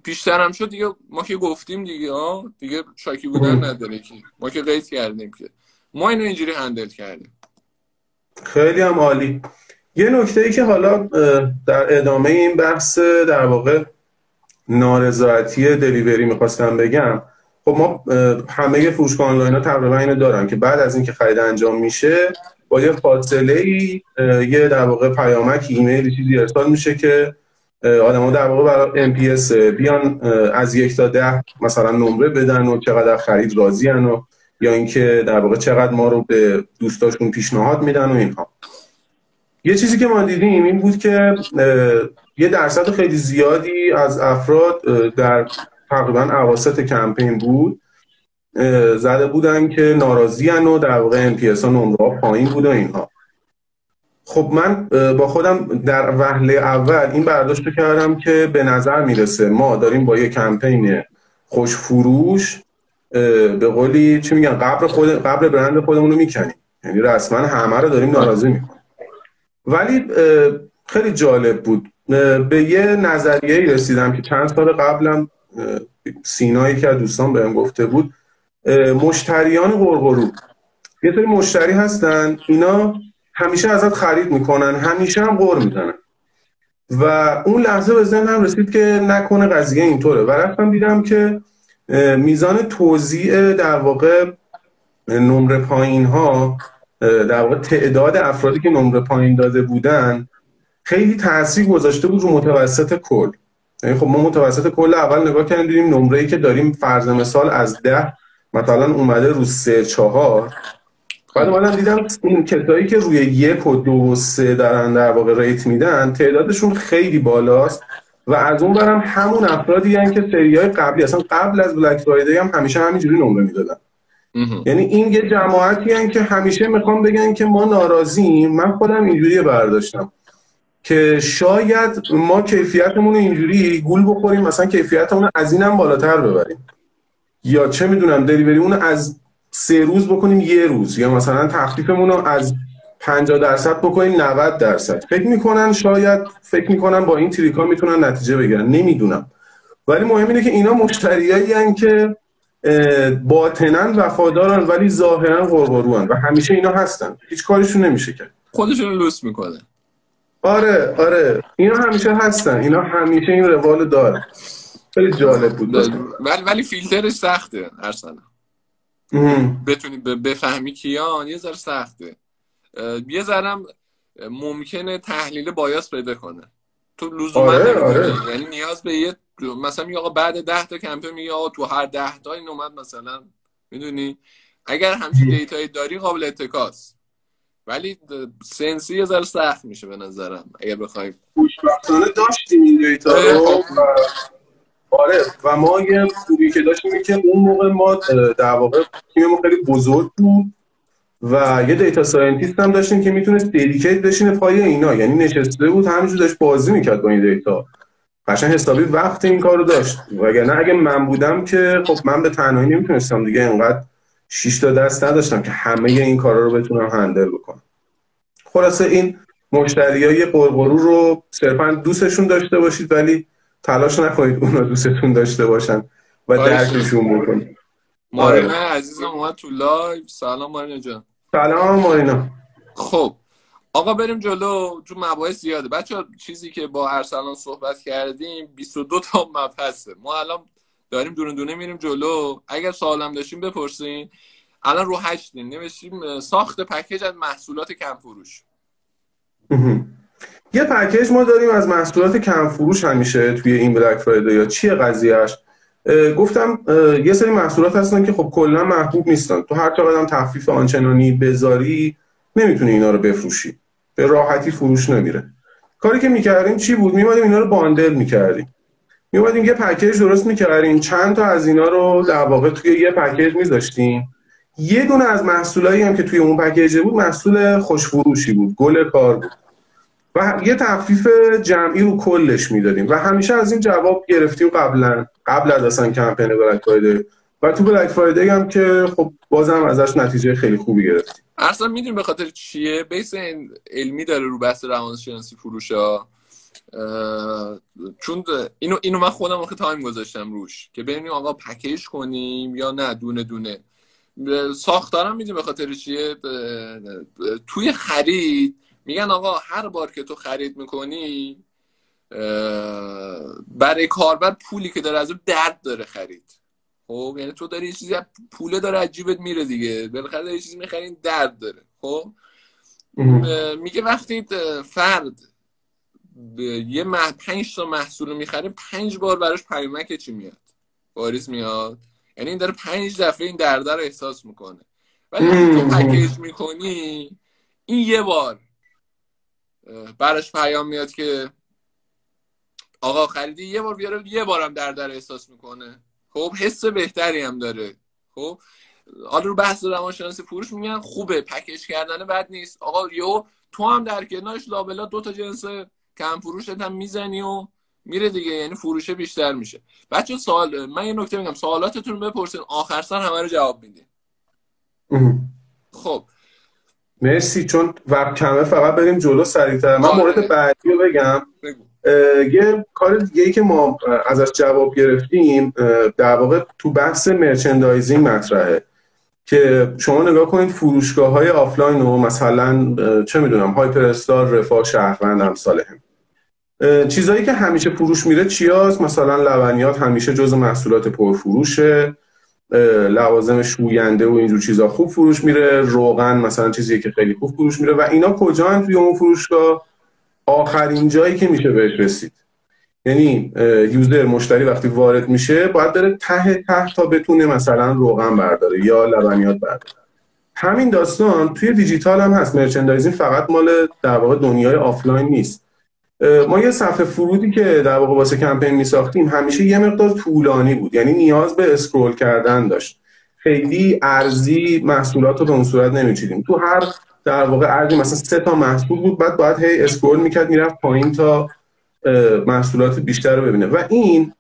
پیشتر هم شد دیگه، ما که گفتیم دیگه دیگه شاکی بودن نداره، که ما که قید کردیم که ما اینو اینجوری هندل کردیم. خیلی هم عالی. یه نکته‌ای که حالا در ادامه این بحث در واقع نارضایتی دلیوری میخواستم بگم، خب ما همه فروشگاه آنلاین‌ها تقریبا اینو دارن که بعد از اینکه خرید انجام میشه با یه فاصله‌ای یه در واقع پیامک ایمیل چیزی ارسال میشه که آدم‌ها در واقع برای MPS بیان از 1 تا 10 مثلا نمره بدن و چقدر خرید راضی‌ان و یا اینکه در واقع چقدر ما رو به دوستاشون پیشنهاد میدن و اینها. یه چیزی که ما دیدیم این بود که یه درصد خیلی زیادی از افراد در تقریبا اواسط کمپین بود، زده بودن که ناراضی ان و در واقع امپیاس ها نمره پایین بود و اینها. خب من با خودم در وهله اول این برداشت رو کردم که به نظر میرسه ما داریم با یه کمپین خوش فروش به قولی چی میگن قبر برند خودمون رو میکنیم، یعنی رسما همه رو داریم ناراضی میکنیم. ولی خیلی جالب بود، به یه نظریه‌ای رسیدم که چند سال قبلم سینایی که دوستان بهم گفته بود، مشتریان غرغرو، یه طوری مشتری هستن اینا همیشه ازت خرید میکنن، همیشه هم غر میزنن. و اون لحظه به ذهنم رسید که نکنه قضیه اینطوره و رفتم دیدم که میزان توزیع در واقع نمره پایین ها، در واقع تعداد افرادی که نمره پایین داده بودن خیلی تاثیر گذاشته بود رو متوسط کل. یعنی خب ما متوسط کل اول نگاه کردیم دیدیم نمره‌ای که داریم فرض مثال از 10 مثلا اومده رو 3-4، بعد اومدم دیدم این کسایی که روی 1 و 2 و 3 دارن در واقع ریت میدن تعدادشون خیلی بالاست و از اون برم همون افرادی هستن که سری‌های قبلی اصلا قبل از بلک فرایدی هم همیشه همینجوری نمره میدادن. یعنی این یه جماعتی هستن که همیشه میخوام بگن که ما ناراضییم. من خودم اینجوری برداشتم که شاید ما کیفیتمون اینجوری گول بخوریم، مثلا کیفیتمون از اینم بالاتر ببریم، یا چه میدونم دلیوریمون از 3 روز بکنیم 1 روز، یا مثلا تخفیفمون رو از 50% بکنیم 90%. فکر میکنن با این تریکا میتونن نتیجه بگیرن، نمیدونم. ولی مهم اینه که اینا مشتریایی ان که باطنن وفادارن ولی ظاهرا غرغروان و همیشه اینا هستن، هیچ کارشون نمیشه کرد، خودشون لوس میکنن. آره اینا همیشه هستن، اینا همیشه این روال دارن. خیلی جالب بود. ولی فیلترش سخته ارسلان، بتونی بفهمی کیان یه ذره سخته، یه ذره هم ممکنه تحلیل بایاس پیدا کنه. تو لزوما نمی‌دونی، یعنی نیاز به یه مثلا میگه آقا بعد 10 تا کمپین میگه آقا تو هر 10 تا این اومد مثلا، میدونی اگر همچین دیتایی داری قابل اتکاست، ولی سنسی یه ذره سخت میشه به نظرم اگر بخوایم. خوشبختانه داشتیم این دیتا رو و ما یه خوبی که داشتیم که اون موقع ما در واقع تیممون خیلی بزرگ بود و یه دیتا ساینتیست هم داشتیم که میتونه ددیکیت بشینه پای اینا، یعنی نشسته بود همینجوری داشت بازی میکرد با این دیتا، قشنگ حسابی وقت این کارو داشت. وگرنه اگه من بودم که خب من به تنهایی نمیتونستم دیگه، اینقدر 6 تا دست نداشتم که همه این کارا رو بتونم هندل بکنم. خلاصه این مشتریای قرقرو رو صرفا دوستشون داشته باشید، ولی تلاش نکنید اونا دوستتون داشته باشن و درکشون بکنید. مارینا عزیزم اومد تو لایو. سلام مارینا جان. سلام مارینا. خب آقا بریم جلو، تو مباحث زیاده بچه‌ها. چیزی که با ارسلان صحبت کردیم 22 تا مبحثه، ما الان داریم دونه دونه میریم جلو. اگر سوال هم داشتیم بپرسین. الان رو 8 نوشتیم ساخت پکیج از محصولات کم فروش. یه پکیج ما داریم از محصولات کم فروش همیشه توی این بلک فرایدی یا چیه قضیهش. گفتم یه سری محصولات هستن که خب کلا محبوب نیستن، تو هر چقدرم تخفیف آنچنانی بذاری نمیتونی اینا رو بفروشی، به راحتی فروش نمیره. کاری که میکردیم چی بود؟ میومدیم اینا رو باندل میکردیم، میومدیم یه پکیج درست میکردیم، چند تا از اینا رو در واقع توی یه پکیج میذاشتیم. یه دونه از محصولایی هم که توی اون پکیج بود محصول خوش فروشی بود، گل کار بود و یه تخفیف جمعی رو کلش میدادیم و همیشه از این جواب گرفتیم قبل از اصلا کمپین بلک فرایدی و تو بلک فرایدی هم که خب بازم ازش نتیجه خیلی خوبی گرفتیم. اصلا میدونیم به خاطر چیه؟ بیس علمی داره رو بحث روانشناسی فروشا، چون اینو من خودم وقت تایم گذاشتم روش که ببینیم آقا پکیج کنیم یا نه دونه دونه. ساختارم میدونیم به خاطر چیه؟ توی خرید میگن آقا هر بار که تو خرید میکنی برای کاربر پولی که داره از اون درد داره خرید، خب یعنی تو داری یه چیزی پوله داره از جیبت میره دیگه، بالاخره داری یه چیزی میخرین درد داره. خب میگه وقتی فرد یه 5 تا محصول میخره 5 بار براش پیامک چی میاد؟ واریز میاد. یعنی این داره 5 دفعه این درد رو احساس میکنه. ولی تو پکیج میکنی این یه بار براش پیام میاد که آقا خریدی، یه بار بیاره، یه بارم درد رو احساس میکنه. خب حس بهتری هم داره. خب حالا رو بحث روانشناسی فروش میگن خوبه، پکیج کردن بد نیست. آقا یو تو هم در کنارش لابلا دو تا جنس کم فروشت هم میزنی و میره دیگه، یعنی فروشه بیشتر میشه. بچه سوال من یه نکته میگم، سوالاتتون بپرسین آخر سر همه رو جواب میدین. خب مرسی، چون وقت کمه فقط بریم جلو سریعتر. من مورد بعدی رو بگم. یه کار دیگه که ما ازش جواب گرفتیم در واقع تو بحث مرچندایزینگ مطرحه که شما نگاه کنید فروشگاه های آفلاین رو، مثلا چه میدونم هایپر استار، رفاه، شهروند، امثال هم چیزایی که همیشه فروش میره چیاست؟ مثلا لبنیات همیشه جزو محصولات پرفروشه، لوازم شوینده و اینجور چیزا خوب فروش میره، روغن مثلا چیزیه که خیلی خوب فروش میره و اینا کجان توی اون فروشگاه؟ آخرین جایی که میشه بهش رسید. یعنی یوزر، مشتری وقتی وارد میشه باید بره ته ته تا بتونه مثلا روغن برداره یا لبنیات برداره. همین داستان توی دیجیتال هم هست. مرچندایزینگ فقط مال در واقع دنیای آفلاین نیست. ما یه صفحه فرودی که در واقع واسه کمپین میساختیم همیشه یه مقدار طولانی بود، یعنی نیاز به اسکرول کردن داشت. خیلی ارزی محصولات رو به اون صورت نمیچیدیم. تو هر در واقع ارزی مثلا 3 تا محصول بود، بعد باید هی اسکرول میکرد میرفت پایین تا محصولات بیشتر رو ببینه. و این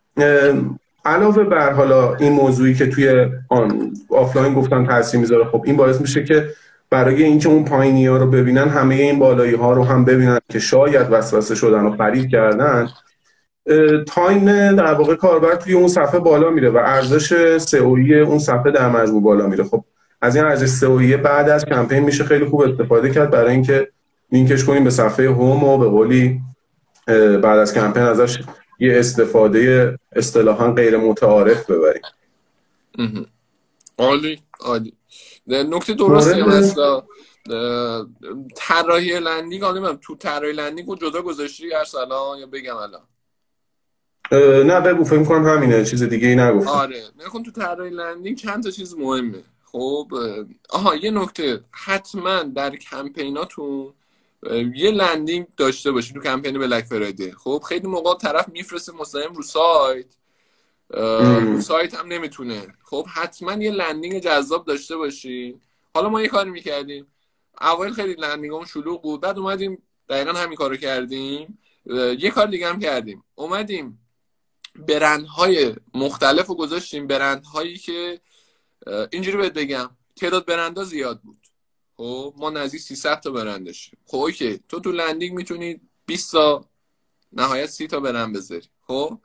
علاوه بر حالا این موضوعی که توی آفلاین گفتن تاثیر میذاره، خب این باعث میشه که برای اینکه اون پایینی‌ها رو ببینن همه این بالایی ها رو هم ببینن که شاید وسوسه شدن و خرید کردن، تایم در واقع کاربر توی اون صفحه بالا میره و ارزش سئویی اون صفحه در مجموع بالا میره. خب از این ارزش سئویی بعد از کمپین میشه خیلی خوب استفاده کرد برای اینکه لینکش کنیم به صفحه هوم و به قولی بعد از کمپین ازش یه استفاده اصطلاحاً غیر متعارف ببریم. عالی عالی، نکته درستی هست. طراحی لندینگ، حالا تو طراحی لندینگ رو جدا گذاشتی ارسلان یا بگم الان؟ نه بگو، فکر کنم همینه، چیز دیگه ای نگفتم. آره نکن، تو طراحی لندینگ چند تا چیز مهمه. خب آها یه نکته، حتما در کمپیناتون یه لندینگ داشته باشین. تو کمپین بلک فرایدی خب خیلی موقع طرف میفرسته مستقیم رو سایت، سایت هم نمیتونه. خب حتما یه لندینگ جذاب داشته باشین. حالا ما یه کاری میکردیم اول، خیلی لندینگمون شلوغ بود، بعد اومدیم دقیقا همین کارو کردیم. یه کار دیگه هم کردیم، اومدیم برندهای مختلف رو گذاشتیم، برندهایی که اینجوری بهت بگم تعداد برندها زیاد بود. خب ما نزدیک 300 تا برند داشتیم. خب اوکی، تو تو لندینگ میتونی 20 تا نهایت 30 تا برند بذاری. خب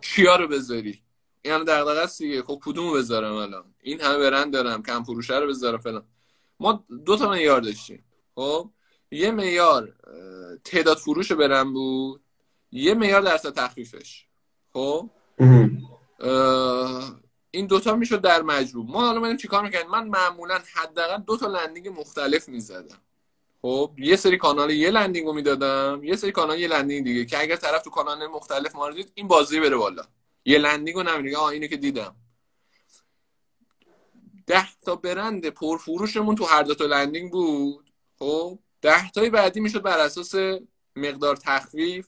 چیا رو بذاری؟ این هم دغدغه است دیگه. خب کدومو بذارم الان؟ این همه برند دارم، کم فروشه رو بذارم فلان. ما 2 تا معیار داشتیم. خب یه معیار تعداد فروش برند بود، یه معیار درصد تخفیفش. خب این 2 تا میشد در مجموع. ما حالا من چیکار میکردم؟ من معمولا حداقل 2 تا لندینگ مختلف میزدم. خب یه سری کانال یه لندینگ رو میدادم، یه سری کانال یه لندینگ دیگه، که اگر طرف تو کانال مختلف ما رو دید این بازی بره بالا. یه لندینگ رو نمیدونی آه اینو که دیدم. 10 تا برند پرفروشمون تو هر 2 تا لندینگ بود. خب 10 تای بعدی میشد بر اساس مقدار تخفیف،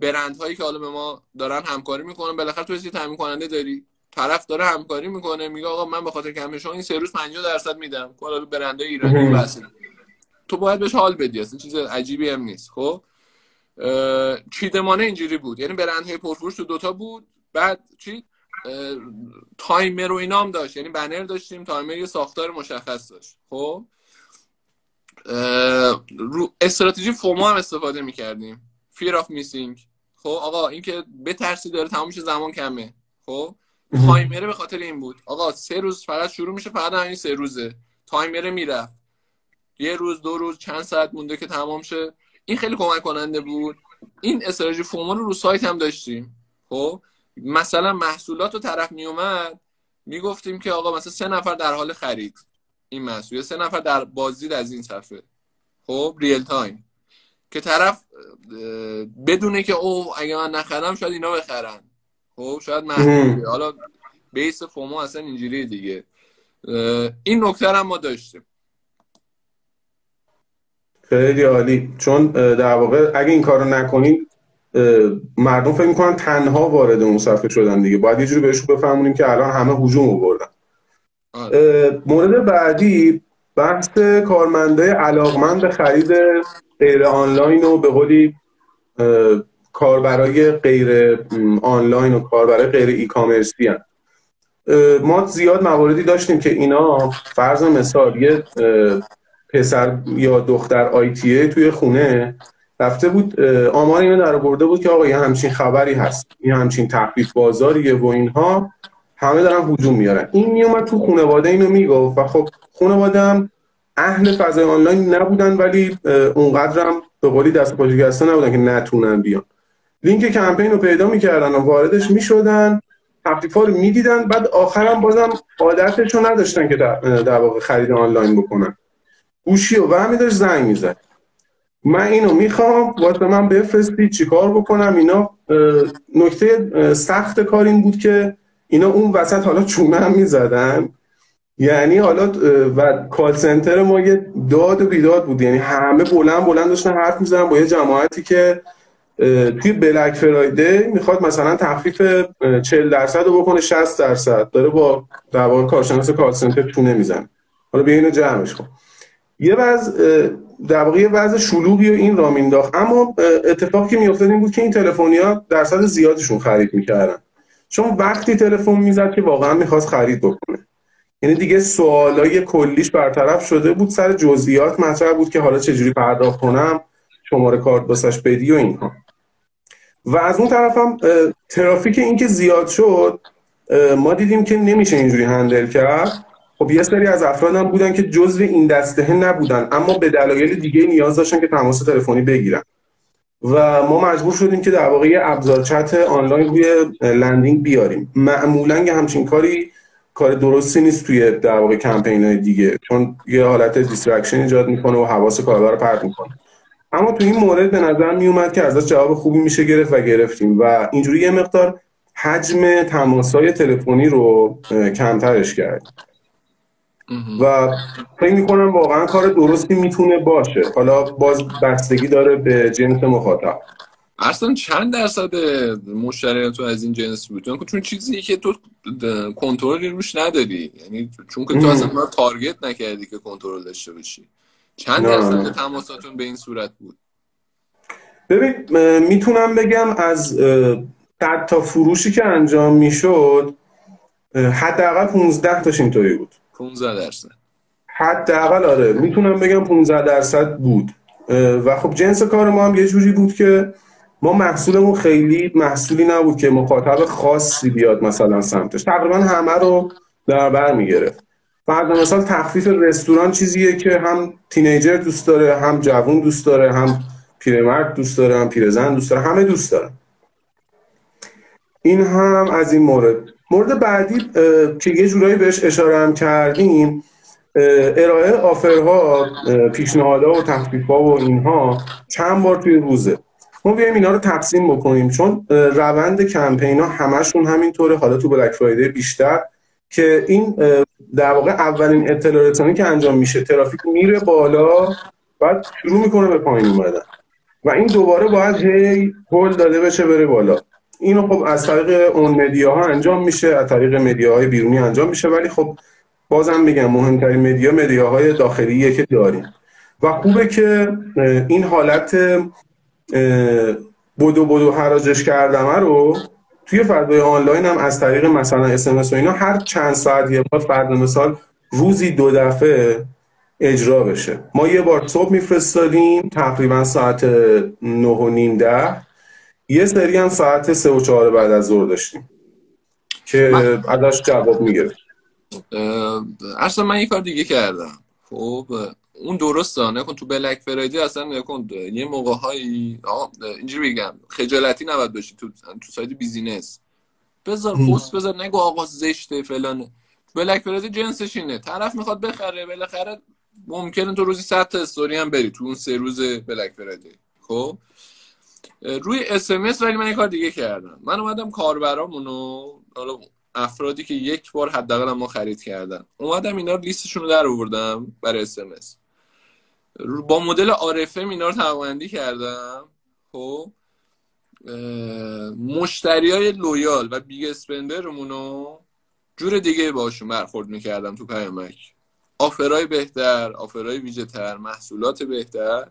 برندهایی که حالا به ما دارن همکاری میکنن. بالاخره تو تامین کننده داری، طرف داره همکاری میکنه، میگه آقا من به خاطر کمپینشون این 3 روز 50% میدم. حالا برندهای ایرانی واسه تو باید بهش حال بدی، اصلا چیز عجیبی هم نیست. خب چیدمانه اینجوری بود، یعنی برندهای پرفروش تو 2 تا بود، بعد چی تایمر و اینا هم داشت، یعنی بنر داشتیم، تایمر یه ساختار مشخص داشت. خب رو استراتژی فومو هم استفاده می‌کردیم، فیر آف میسینگ. خب آقا این که بترسی داره تموم شه، زمان کمه. خب تایمر به خاطر این بود آقا 3 روز فقط شروع میشه، فقط همین 3 روزه. تایمر میره 1 روز 2 روز چند ساعت مونده که تمام شه. این خیلی کمک کننده بود. این استراتژی فومو رو سایت هم داشتیم. خب مثلا محصولات رو طرف میومد میگفتیم که آقا مثلا 3 نفر در حال خرید این محصول، 3 نفر در بازدید از این صفحه. خب ریل تایم، که طرف بدونه که او اگه من نخرم شاید اینا بخرن. خب شاید محصول حالا بیس فومو اصلا اینجوری دیگه. این نکته رو ما داشتیم. خیلی عالی، چون در واقع اگه این کارو نکنین مردم فکر میکنن تنها وارد اون صفحه شدن دیگه، باید یه جوری بهش بفهمونیم که الان همه هجوم آوردن. مورد بعدی بحث کارمندای علاقمند به خرید غیر آنلاین و به قولی کاربرای غیر آنلاین و کاربرای غیر ای کامرسی هستند. ما زیاد مواردی داشتیم که اینا فرض مثال یه پسر یا دختر آیتیه توی خونه رفته بود آمار اینو در آورده بود که آقا یه همچین خبری هست، یه همچین تخفیف بازاریه و اینها همه دارن هجوم میارن. این میومد تو خانواده اینو میگفت و خب خانواده هم اهل فضای آنلاین نبودن ولی اونقدر هم به قولی دست پاچه گسته نبودن که نتونن بیان. لینک کمپین رو پیدا میکردن و واردش میشدن، تخفیفا رو میدیدن، بعد آخرم بازم عادتش رو نداشتن که در واقع خرید آنلاین بکنن. گوشی رو برمی داشت زنگ میزد، من اینو میخوام، واسه من بفرستی، چیکار بکنم اینا. نکته سخت کار این بود که اینا اون وسط حالا چونه هم میزدن، یعنی حالا و کال سنتر ما یه داد و بیداد بود، یعنی همه بلند بلند داشتن حرف میزنن با یه جماعتی که توی بلک فرایدی میخواد مثلا تخفیف 40% رو بکنه 60%، داره با دعوا کارشناس کال سنتر چونه میزنه. حالا بیا اینو جمعش کن. یه وضع در واقع وضع شلوغی و این را مینداخت. اما اتفاقی که میافتاد این بود که این تلفنیا درصد زیادشون خرید میکردن، چون وقتی تلفن میزد که واقعا میخواست خرید بکنه، یعنی دیگه سوالای کلیش برطرف شده بود، سر جزئیات مطرح بود که حالا چجوری پرداخت کنم، شماره کارت واسش بدی و اینها. و از اون طرف هم ترافیک این که زیاد شد، ما دیدیم که نمیشه اینجوری هندل کرد. خب یه سری از افراد هم بودن که جزو این دسته نبودن اما به دلایل دیگه نیاز داشتن که تماس تلفنی بگیرن و ما مجبور شدیم که در واقع ابزار چت آنلاین روی لندینگ بیاریم. معمولا که همچین کاری کار درستی نیست توی در واقع کمپین‌های دیگه، چون یه حالت دیسترکشن ایجاد میکنه و حواس کاربر رو پرت میکنه. اما تو این مورد به نظر میومد که ازش جواب خوبی میشه گرفت و گرفتیم و اینجوری یه مقدار حجم تماس‌های تلفنی رو کمترش کرد و فکر میکنم واقعا کار درستی میتونه باشه. حالا باز بستگی داره به جنس مخاطب. اصلا چند درصد مشتریان تو از این جنس بودن؟ چون چیزی که تو کنترلی روش نداری، یعنی چون که تو اصلا تارگت نکردی که کنترل داشته باشی. چند درصد تماساتون به این صورت بود؟ ببین میتونم بگم از 100 تا فروشی که انجام میشد حداقل 15 تاش اینطوری بود. 15% حداقل آره میتونم بگم 15% بود. و خب جنس کار ما هم یه جوری بود که ما محصولمون خیلی محصولی نبود که مخاطب خاصی بیاد مثلا سمتش، تقریبا همه رو در بر میگرفت. فرض مثلا تخفیف رستوران چیزیه که هم تینیجر دوست داره، هم جوون دوست داره، هم پیرمرد دوست داره، هم پیرزن دوست داره، همه دوست داره. این هم از این مورد بعدی که یه جورایی بهش اشاره هم کردیم، ارائه آفرها، پیشنهادها و تخفیف‌ها و اینها چند بار توی روزه. ما بیایم اینا رو تقسیم بکنیم، چون روند کمپین‌ها همشون همینطوره، حالا تو بلک فرایدی بیشتر، که این در واقع اولین اطلاع رسانی که انجام میشه ترافیک میره بالا بعد شروع میکنه به پایین اومدن و این دوباره باید هی هل داده بشه بره بالا. اینو خب از طریق اون مدیاها انجام میشه، از طریق مدیاهای بیرونی انجام میشه، ولی خب بازم میگم مهمترین مدیاهای داخلیه که داریم و خوبه که این حالت بدو حراجش کردمه رو توی فضای آنلاین هم از طریق مثلا SMS و اینا هر چند ساعت یه بار، فرض مثال روزی 2 دفعه اجرا بشه. ما یه بار صبح میفرستادیم تقریبا ساعت 9:30 10، یه سری هم ساعت 3 و 4 بعد از ظهر داشتیم که ازش جواب میگرفت. اصلا من یه کار دیگه کردم. خب اون درسته، نکن تو بلک فرایدی اصلا نکن یه موقع‌هایی اینجوری بگم خجالتی نباید باشی تو سایت بیزینس، بذار پست بذار نگو آقا زشته فلان. بلک فرایدی جنسش اینه، طرف میخواد بخره بالاخره ممکنه تو روزی 100 تا استوری هم بری تو اون 3 روز بلک فرایدی. خب روی SMS ولی من یه کار دیگه کردم. من اومدم کاربرامونو، حالا افرادی که یک بار حداقل ما خرید کردن، اومدم اینا لیستشون رو در آوردم برای SMS، با مدل عارفه اینا رو توانمندی کردم. خب مشتریای لویال و بیگ اسپندرمونو جور دیگه باشون برخورد میکردم تو پیامک. آفرای بهتر، آفرای ویژه‌تر، محصولات بهتر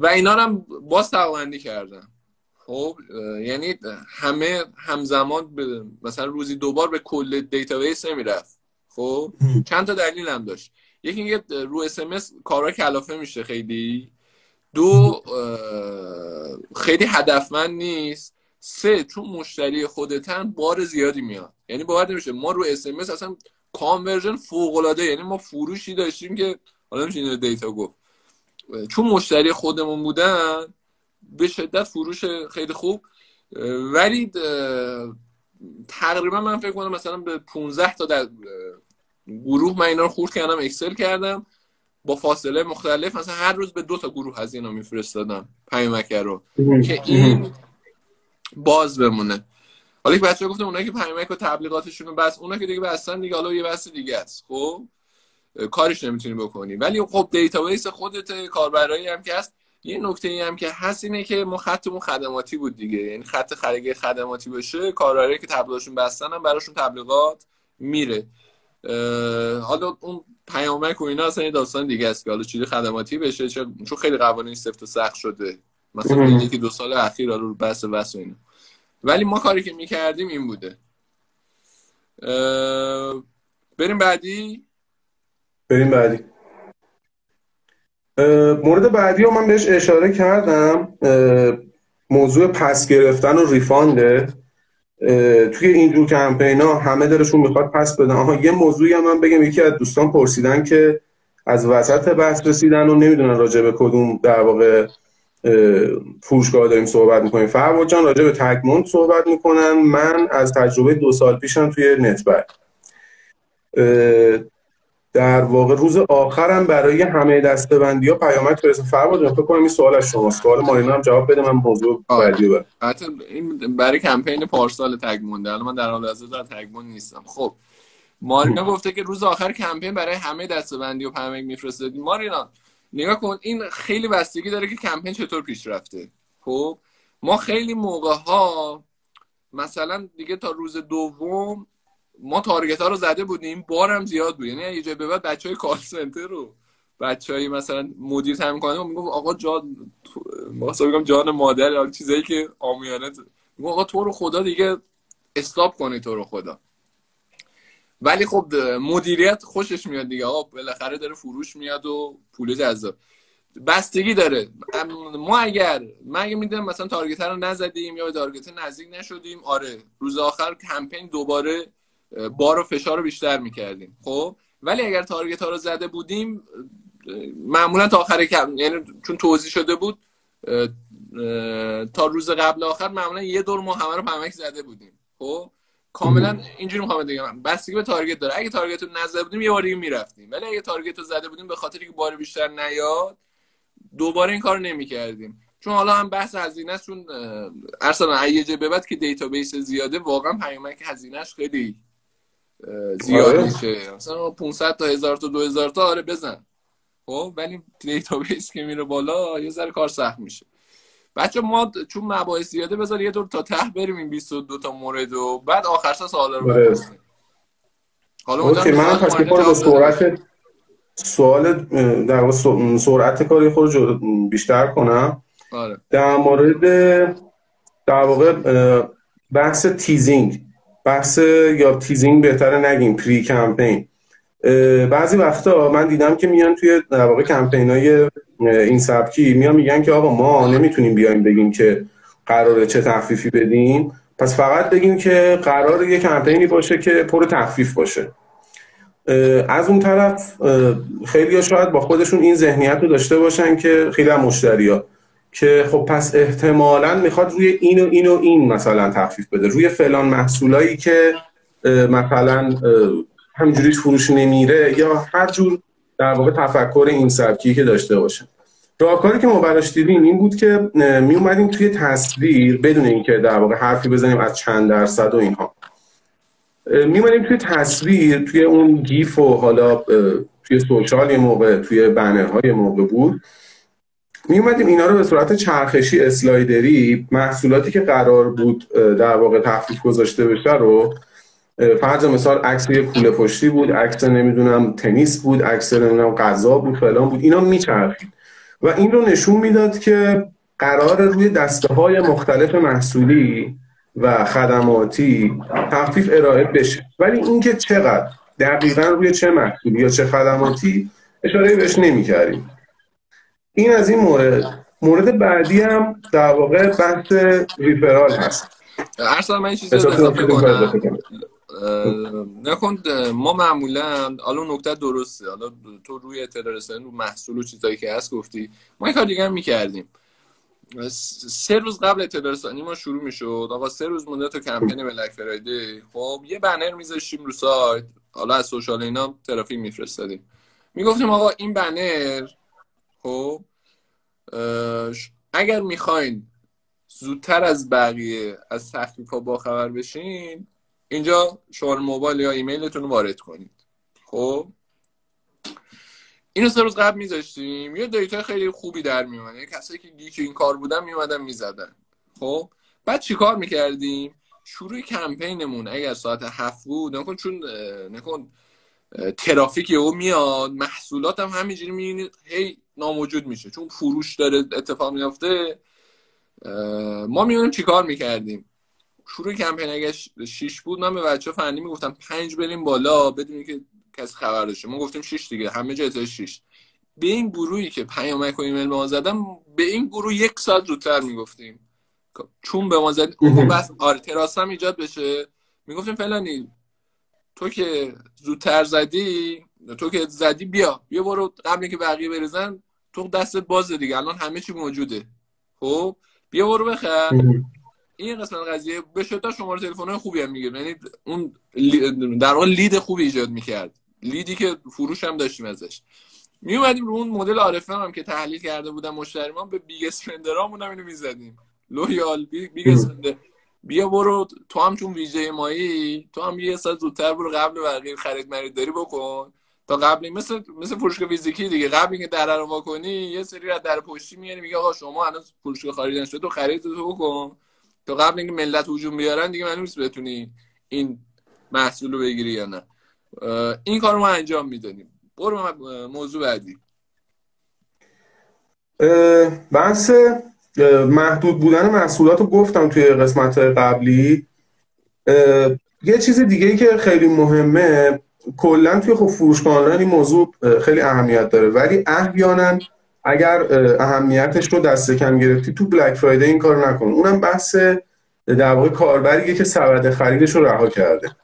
و اینا هم باز توانندی کردم. خب یعنی همه همزمان مثلا روزی دوبار به کل دیتابیس نمیرفت. خب چند تا دلیل هم داشت. یکی اینکه رو اس ام اس کارا کلافه میشه خیلی. دو، خیلی هدفمند نیست. سه، چون مشتری خودتن بار زیادی میاد. یعنی باور نمیشه ما رو اس ام اس اصلا کانورژن فوق العاده، یعنی ما فروشی داشتیم که حالا نمیشه اینو دیتا گفت، چون مشتری خودمون بودن به شدت فروش خیلی خوب. ولی تقریبا من فکر کنم مثلا به 15 تا در گروه من اینا رو خورد کردم، اکسل کردم با فاصله مختلف، مثلا هر روز به 2 تا گروه از اینا میفرستادم پیامک رو که این باز بمونه. حالا یک بچه گفتم اونایی که پیامک و تبلیغاتشون رو بس، اونا که دیگه بستن دیگه، حالا یه بس دیگه است، خب کارش نمیتونی بکنی. ولی خب دیتابیس خودت، کاربرایی هم که هست، یه نکته‌ای هم که هست اینه که ما خطمون خدماتی بود دیگه، یعنی خط خریدی خدماتی باشه، کاربرایی که تبلیغاتشون بستن هم براشون تبلیغات میره. حالا اون پیامک و اینا اصلا یه داستان دیگه است که حالا چیزی خدماتی بشه، چون خیلی قوانین سفت و سخت شده مثلا یکی دو سال اخیر رو بس واسه اینا. ولی ما کاری که میکردیم این بوده. بریم بعدی. مورد بعدی رو من بهش اشاره کردم، موضوع پس گرفتن و ریفانده. توی اینجور کمپینا همه دلشون میخواد پس بدن. یه موضوعی هم من بگم، یکی از دوستان پرسیدن که از وسط بحث رسیدن و نمیدونن راجع به کدوم در واقع فروشگاه داریم صحبت میکنیم. فرهاد جان راجع به تگمون صحبت میکنن، من از تجربه 2 سال پیشم توی نتبرگ. در واقع روز آخرم برای همه دسته‌بندی‌ها پیامک فرستادم. فرهاد جان فکر کنم این سوال از شماست، سوال مارینا هم جواب بده، من موضوع بعدی رو. البته این برای کمپین پارسال تگمون، الان من در حال حاضر تگمون نیستم. خب مارینا گفته که روز آخر کمپین برای همه دسته‌بندی‌ها پیامک میفرستادی. مارینا نگاه کن، این خیلی بستگی داره که کمپین چطور پیش رفته. خب ما خیلی موقع‌ها مثلا دیگه تا روز دوم ما تارگت ها رو زده بودیم، بارم زیاد بود، یعنی یه جای به بعد بچهای کال سنتر رو بچهای مثلا مدیر تامین کننده میگفت آقا جان، واسه میگم جان مادر، یا چیزایی که عامیانه میگفت آقا تو رو خدا دیگه استاپ کنی تو رو خدا. ولی خب مدیریت خوشش میاد دیگه، آقا بالاخره داره فروش میاد و پول جذاب. بستگی داره. ما اگه میدونم مثلا تارگت ها رو نزدیم یا به تارگت نزدیک نشدیم، آره روز آخر کمپین دوباره بار و فشار رو بیشتر میکردیم. خب ولی اگر تارگت ها رو زده بودیم معمولا تا آخر کم، یعنی چون توزیع شده بود تا روز قبل آخر، معمولا یه دور ما همه رو پمک زده بودیم. خب کاملا اینجوری میخوام بگم بستگی به تارگت داره. اگه تارگت رو نزده بودیم یه بار دیگه میرفتیم، ولی اگه تارگت رو زده بودیم به خاطر اینکه بار بیشتر نیاد دوباره این کارو نمیکردیم. چون حالا هم بحث هزینه است، چون ارسلان ایجه به بعد که دیتابیس زیاده، واقعا پیامک هزینه‌اش خیلی زیاد میشه، مثلا 500 تا 1000 تا 2000 تا آره بزن. خب ولی دیتابیس که میره بالا یه ذره کار سخت میشه. بچه ما چون مباحث زیاده، بذار یه دور تا ته بریم این 22 تا مورد و بعد آخر سال رو برسیم. حالا من پس می‌خوام با سرعت در واقع سرعت کاری خود بیشتر کنم. آره. در مورد در واقع بحث تیزینگ، بحث یا تیزینگ بهتره نگیم، پری کمپین. بعضی وقتا من دیدم که میان توی در واقع کمپینای این سبکی میان میگن که آقا ما نمیتونیم بیایم بگیم که قراره چه تخفیفی بدیم، پس فقط بگیم که قراره یه کمپینی باشه که پر تخفیف باشه. از اون طرف خیلی‌ها شاید با خودشون این ذهنیت رو داشته باشن که خیلی از مشتری‌ها که خب پس احتمالاً میخواد روی این و این و این مثلا تخفیف بده، روی فلان محصولایی که مثلا همینجوریش فروش نمیره، یا هر جور در واقع تفکر این سبکی که داشته باشه. راهکاری که ما براش دیدیم این بود که می اومدیم توی تصویر، بدون اینکه در واقع حرفی بزنیم از چند درصد و اینها، می اومدیم توی تصویر، توی اون گیف و حالا توی سوشال یه موقع، توی بنرهای موقع بود، می اومدیم اینا رو به صورت چرخشی اسلایدری، محصولاتی که قرار بود در واقع تخفیف گذاشته بشه رو، فرض مثال عکس یه کوله پشتی بود، عکس نمیدونم تنیس بود، عکس نمیدونم غذا بود، فلان بود، اینا میچرخید و این رو نشون میداد که قرار روی دسته‌های مختلف محصولی و خدماتی تخفیف ارائه بشه، ولی اینکه چقدر دقیقاً روی چه محصولی یا چه خدماتی اشاره بهش نمی‌کردیم. این از این مورد بعدی هم در واقع بحث ریفرال هست. اصلا من این چیزی رو اضافه کنم نکند، ما معمولا الان نکته درسته، حالا تو روی اطلاع رسانی رو محصول و چیزایی که هست گفتی، ما یه کار دیگه هم می‌کردیم. 3 روز قبل اطلاع رسانی ما شروع میشد، آقا 3 روز مونده تو کمپین بلک فرایدی، خب یه بنر میذاشتیم رو سایت، حالا از سوشال اینا ترافیک میفرستادیم، میگفتیم آقا این بنر خب اگر میخواین زودتر از بقیه از تخفیف‌ها باخبر بشین، اینجا شماره موبایل یا ایمیلتون رو وارد کنید. خب اینو 3 روز قبل میذاشتیم، یه دیتا خیلی خوبی در میومد، کسایی که گیک این کار بودن میومدن میزدن. خب بعد چیکار میکردیم؟ شروع کمپینمون اگر ساعت 7 بود، نکن چون نکن ترافیک یهو میاد، محصولات هم همینجوری میبینید هی ناموجود میشه چون فروش داره اتفاق میفته. ما میونیم چیکار میکردیم؟ شروع کمپین اگه 6 بود، من به بچه فنی میگفتم 5 بریم بالا بدونی که کسی خبر داشته. ما گفتیم 6 دیگه، همه جا اطلاع 6. به این گروهی که پیامک و ایمیل به ما زدن، به این گروه 1 ساعت زودتر میگفتیم، چون به ما زد اون بس آرتراس هم ایجاد بشه. میگفتیم فلانی تو که زودتر زدی، تو که زدی بیا برو قبل که بقیه بریزن، تو دستت بازه دیگه، الان همه چی موجوده، خب بیا برو بخر. این قسمت قضیه به شدت شماره تلفن‌های خوبی هم میگیره، یعنی اون در واقع لید خوبی ایجاد میکرد، لیدی که فروش هم داشتیم ازش. می اومدیم رو اون مدل عارفه هم که تحلیل کرده بودن مشتریمان، به بیگ اسپندرامون هم اینو میزدیم، لویال بیگ اسپندر، بیا برو تو هم چون ویژه مایی، تو هم یه ساعت زودتر برو قبل بقیه خرید مرید داری بکن تا قبل، مثل فروشگاه فیزیکی دیگه، قبل اینکه در رو واکنی یه سری از در پشتی میاری میگه آقا شما هنوز فروشگاه خریدن شده، تو خرید تو بکن تا قبل اینکه ملت هجوم بیارن دیگه، معلومه بتونی این محصول رو بگیری یا نه. این کارو ما انجام میدادیم. برو موضوع بعدی. بحث محدود بودن محصولات رو گفتم توی قسمت قبلی. یه چیز دیگه‌ای که خیلی مهمه، کلا توی فروشگاه آنلاین این موضوع خیلی اهمیت داره، ولی احیانا اگر اهمیتش رو دست کم گرفتی تو بلک فرایدی این کار نکن. اونم بحث در واقع کاربریه که سبد خریدش رو رها کرده.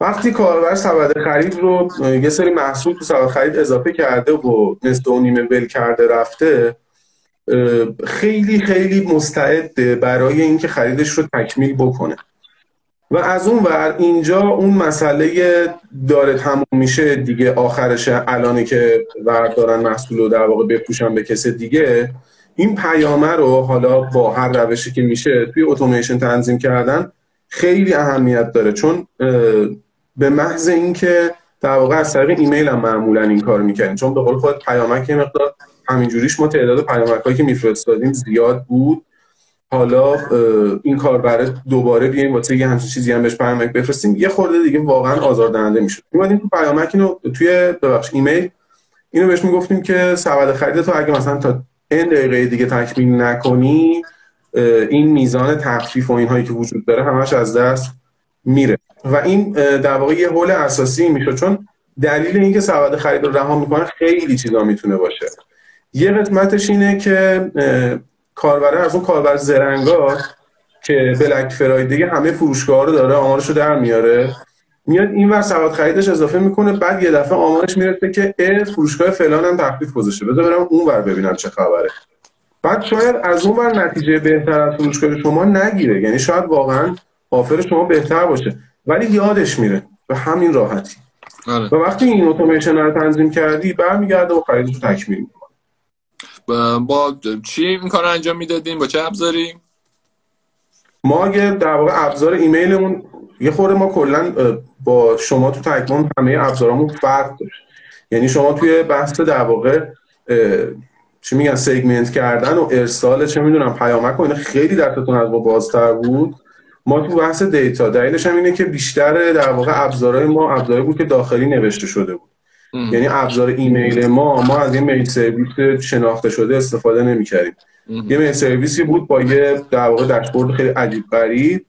وقتی کاربر سبد خرید رو یه سری محصول تو سبد خرید اضافه کرده و نصف و نیمه ول کرده رفته، خیلی خیلی مستعده برای اینکه خریدش رو تکمیل بکنه. و از اون ور اینجا اون مسئله داره تموم میشه دیگه، آخرشه الانه که وردارن محصول رو در واقع بپوشن به کسی دیگه. این پیامه رو حالا با هر روشی که میشه توی اتوماسیون تنظیم کردن خیلی اهمیت داره، چون به محض اینکه در واقع از طریق ایمیل هم معمولا این کار میکنیم، چون به قول خود پیامک یه مقدار همینجوریش، ما تعداد پیامک‌هایی که میفرستادیم زیاد بود، حالا این کار برای دوباره بیایم واسه یه همچین چیزی هم بهش پیامک بفرستیم یه خورده دیگه واقعا آزاردهنده میشه. می‌گفتیم تو پیامک اینو توی ببخشید ایمیل اینو بهش میگفتیم که سبد خریدتو اگه مثلا تا این دقیقه دیگه تکمیل نکنی، این میزان تخفیف و اینهایی که وجود داره همش از دست میره. و این در واقع یه حل اساسی میشه، چون دلیل اینکه سبد خرید رو رها میکنه خیلی چیزا میتونه باشه. یه قسمتش اینه که کاربره از اون کاربر زرنگا که بلک فرایدی همه فروشگاه رو داره، آمارش رو در میاره، میاد این ور سبد خریدش اضافه میکنه، بعد یه دفعه آمارش میرسه که فروشگاه فلان هم تخفیف گذاشته، بذار برم اون ور ببینم چه خبره. بعد شاید از اون ور نتیجه بهتر از فروشگاه شما نگیره، یعنی شاید واقعا آفر شما بهتر باشه، ولی یادش میره به همین راحتی. آره. و وقتی این اتوماسیون رو تنظیم کردی، برمیگرده و خریدش رو تکمیل میکنه. با چی این کار انجام میدادیم؟ با چه ابزاری؟ ما در واقع ابزار ایمیلمون یه خورده، ما کلا با شما تو تکمون همه ابزارامون فرق داشت، یعنی شما توی بحث در واقع چی میگن سگمنت کردن و ارسال چه میدونم پیامک و اینا خیلی درتون از ما بازتر بود. ما تو بحث دیتا دلیلش هم اینه که بیشتر در واقع ابزارهای ما ابزاری بود که داخلی نوشته شده بود. یعنی ابزار ایمیل ما از یه میل سرویس شناخته شده استفاده نمی‌کردیم. یه میل سرویسی بود با یه در واقع داشبورد خیلی عجیب غریب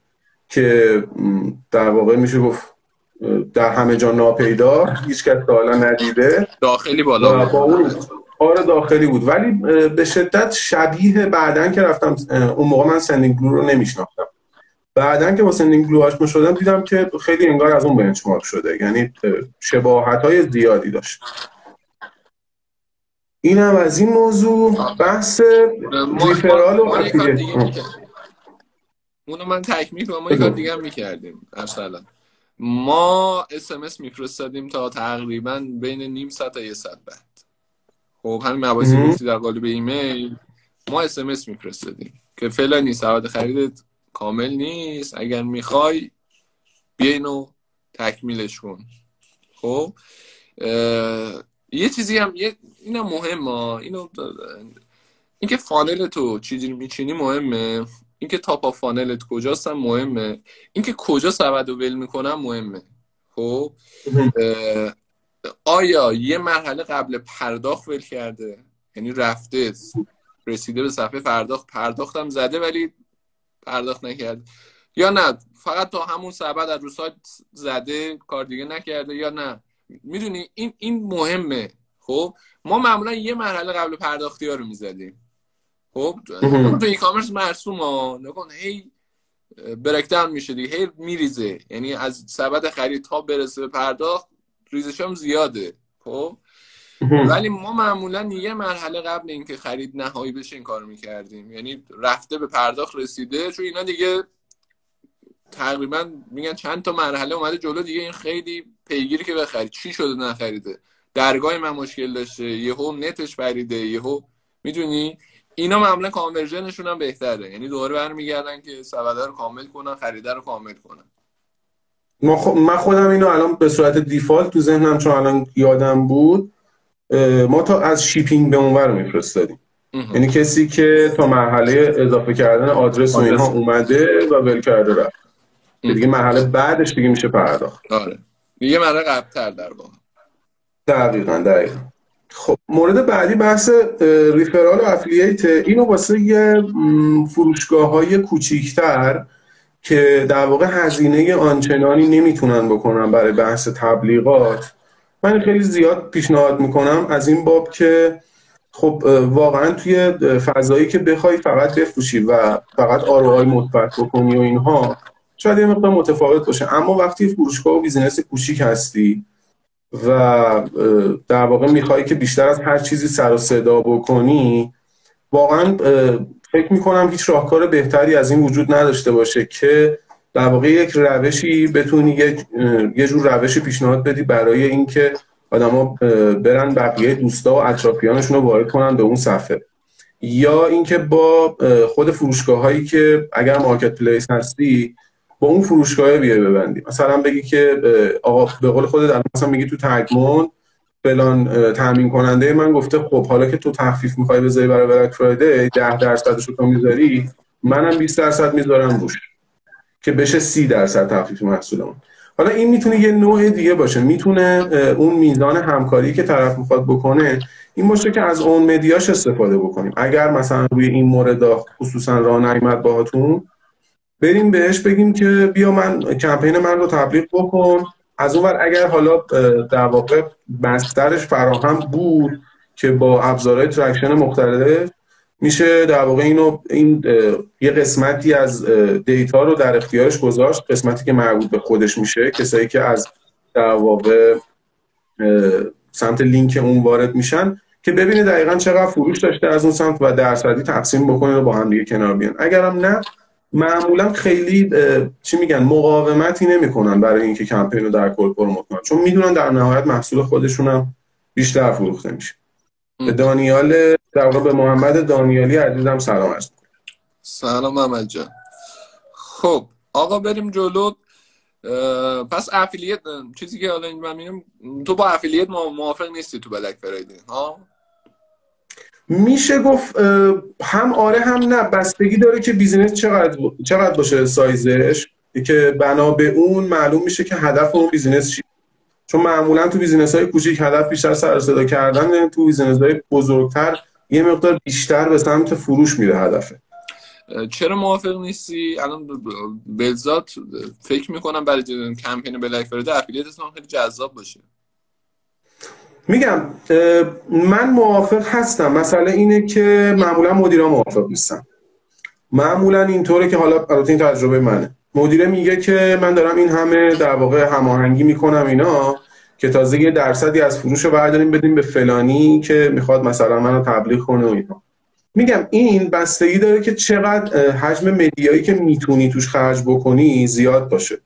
که در واقع میشه گفت در همه جا ناپیدا، هیچ کس تا حالا ندیده. داخلی بالا بود. آره داخلی بود ولی به شدت شبیه بعدن که رفتم اون موقع من سندینگ گلو رو نمیشناختم. بعدن که با سندینگ گلو آشنا شدم دیدم که خیلی انگار از اون بنچمارک شده، یعنی شباهت‌های زیادی داشت. اینم از این موضوع. بحث ریفرال و اکتیویت اونو من تکمیل کنم. ما یک کار دیگه هم می‌کردیم اصلا. ما SMS میفرستادیم تا تقریباً بین نیم ساعت تا 1 ساعت بعد. خب همین مباحثی گفتی در قالب ایمیل ما SMS میفرستادیم که فعلا نیست، سبد خریدت کامل نیست، اگر میخوای بیا اینو تکمیلش کن. خب یه چیزی هم اینم مهمه، اینکه فانل تو چیزی میچینی مهمه، اینکه تاپ آف فانلت کجاست هم مهمه، اینکه کجا سبدو ول میکنم مهمه. خب آیا یه مرحله قبل پرداخت ول کرده، یعنی رفته رسیده به صفحه پرداخت، پرداختم زده ولی پرداخت نکرده، یا نه فقط تا همون سبد از رو سایت زده کار دیگه نکرده، یا نه میدونی این مهمه. خب ما معمولا یه مرحله قبل پرداختی ها رو میزدیم. خب تو ای کامرس مرسوما نکن هی برکداون میشه دیگه، هی میریزه، یعنی از سبد خرید تا برسه به پرداخت ریزش هم زیاده. خب ولی ما معمولا یه مرحله قبل اینکه خرید نهایی بشه این کارو میکردیم، یعنی رفته به پرداخت رسیده، چون اینا دیگه تقریبا میگن چند تا مرحله اومده جلو دیگه، این خیلی پیگیری که بخرید چی شده نخریده، درگاه من مشکل داشته، یهو نتش پریده، یهو میدونی اینا معمولا کانورژنشون هم بهتره، یعنی دوباره برمیگردن که سبده رو کامل کنن، خریده رو کامل کنن. من خودم اینو الان به صورت دیفالت تو ذهنم چون الان یادم بود، ما تا از شیپینگ به اونور میفرستادیم، یعنی کسی که تا مرحله اضافه کردن آدرس و اینها اومده و ول کرده رفت، دیگه مرحله بعدش دیگه میشه پرداخت. آره دیگه مرحله قبل‌تر در واقع. دقیقاً. خب مورد بعدی بحث ریفرال و افلییت، اینو واسه یه فروشگاه‌های کوچیک‌تر که در واقع هزینه آنچنانی نمیتونن بکنن برای بحث تبلیغات، من خیلی زیاد پیشنهاد میکنم از این باب که خب واقعا توی فضایی که بخوای فقط بفروشی و فقط ROI مثبت بکنی و اینها شاید یه مقدار متفاوت باشه، اما وقتی فروشگاه و بیزینس کوچیک هستی و در واقع میخوای که بیشتر از هر چیزی سر و صدا بکنی، واقعا فکر میکنم هیچ راهکار بهتری از این وجود نداشته باشه که در واقع یک روشی بتونی یه جور روشی پیشنهاد بدی برای اینکه آدما برن بقیه دوستا و اطرافیانشون رو وارد کنن به اون صفحه، یا اینکه با خود فروشگاهایی که اگر مارکت پلیس هستی با اون فروشگاه بیای ببندی، مثلا بگی که آقا به قول خودت الان مثلا میگی تو تگمون فلان تامین کننده من گفته خب حالا که تو تخفیف می‌خوای بذاری برای بلک فرایدی 10% رو تو می‌ذاری، منم 20% می‌ذارم روش که بشه 30% تخفیف محصولمون. حالا این میتونه یه نوع دیگه باشه، میتونه اون میزان همکاری که طرف میخواد بکنه این باشه که از اون مدیاش استفاده بکنیم. اگر مثلا روی این مورد خصوصا راه نیامد باهاتون، بریم بهش بگیم که بیا من کمپین من رو تبلیغ بکن، از اونور اگر حالا در واقع بسترش فراهم بود که با ابزارهای تراکشن مختلف میشه در واقع این یه قسمتی از دیتا رو در اختیارش گذاشت، قسمتی که مربوط به خودش میشه، کسایی که از در واقع سمت لینک اون وارد میشن، که ببینه دقیقاً چقدر فروش داشته از اون سمت و درصدی تقسیم بکنه و با هم دیگه کنار بیان. اگرم نه، معمولا خیلی مقاومتی نمیکنن برای اینکه کمپین رو در کل پروموت کنن، چون میدونن در نهایت محصول خودشون هم بیشتر فروخته میشه. دانیال در واقع به محمد دانیالی عزیزم سلام عرض می‌کنم. سلام محمد جان. خب آقا بریم جلو. پس افیلیت چیزی که حالا من میگم، تو با افیلیت موافق نیستی تو بلک فرایدی ها؟ میشه گفت هم آره هم نه، بستگی داره که بیزینس چقدر باشه سایزش، که بنا به اون معلوم میشه که هدف اون بیزینس چیه. چون معمولا تو بیزینس‌های کوچیک هدف بیشتر سر صدا کردن، تو بیزینس‌های بزرگتر یه مقدار بیشتر به سمت فروش میره هدفه. چرا موافق نیستی؟ الان بلزات فکر میکنم برای کمپین بلک فرایدی افیلیتش خیلی جذاب باشه. میگم من موافق هستم، مسئله اینه که معمولا مدیرا موافق نیستن. معمولا اینطوره که حالا البته این تجربه منه، مدیره میگه که من دارم این همه در واقع هماهنگی میکنم اینا که تازه یه درصدی از فروش رو برداریم بدیم به فلانی که میخواد مثلا منو تبلیغ کنه و اینا. میگم این بستگی داره که چقدر حجم مدیایی که میتونی توش خرج بکنی زیاد باشه.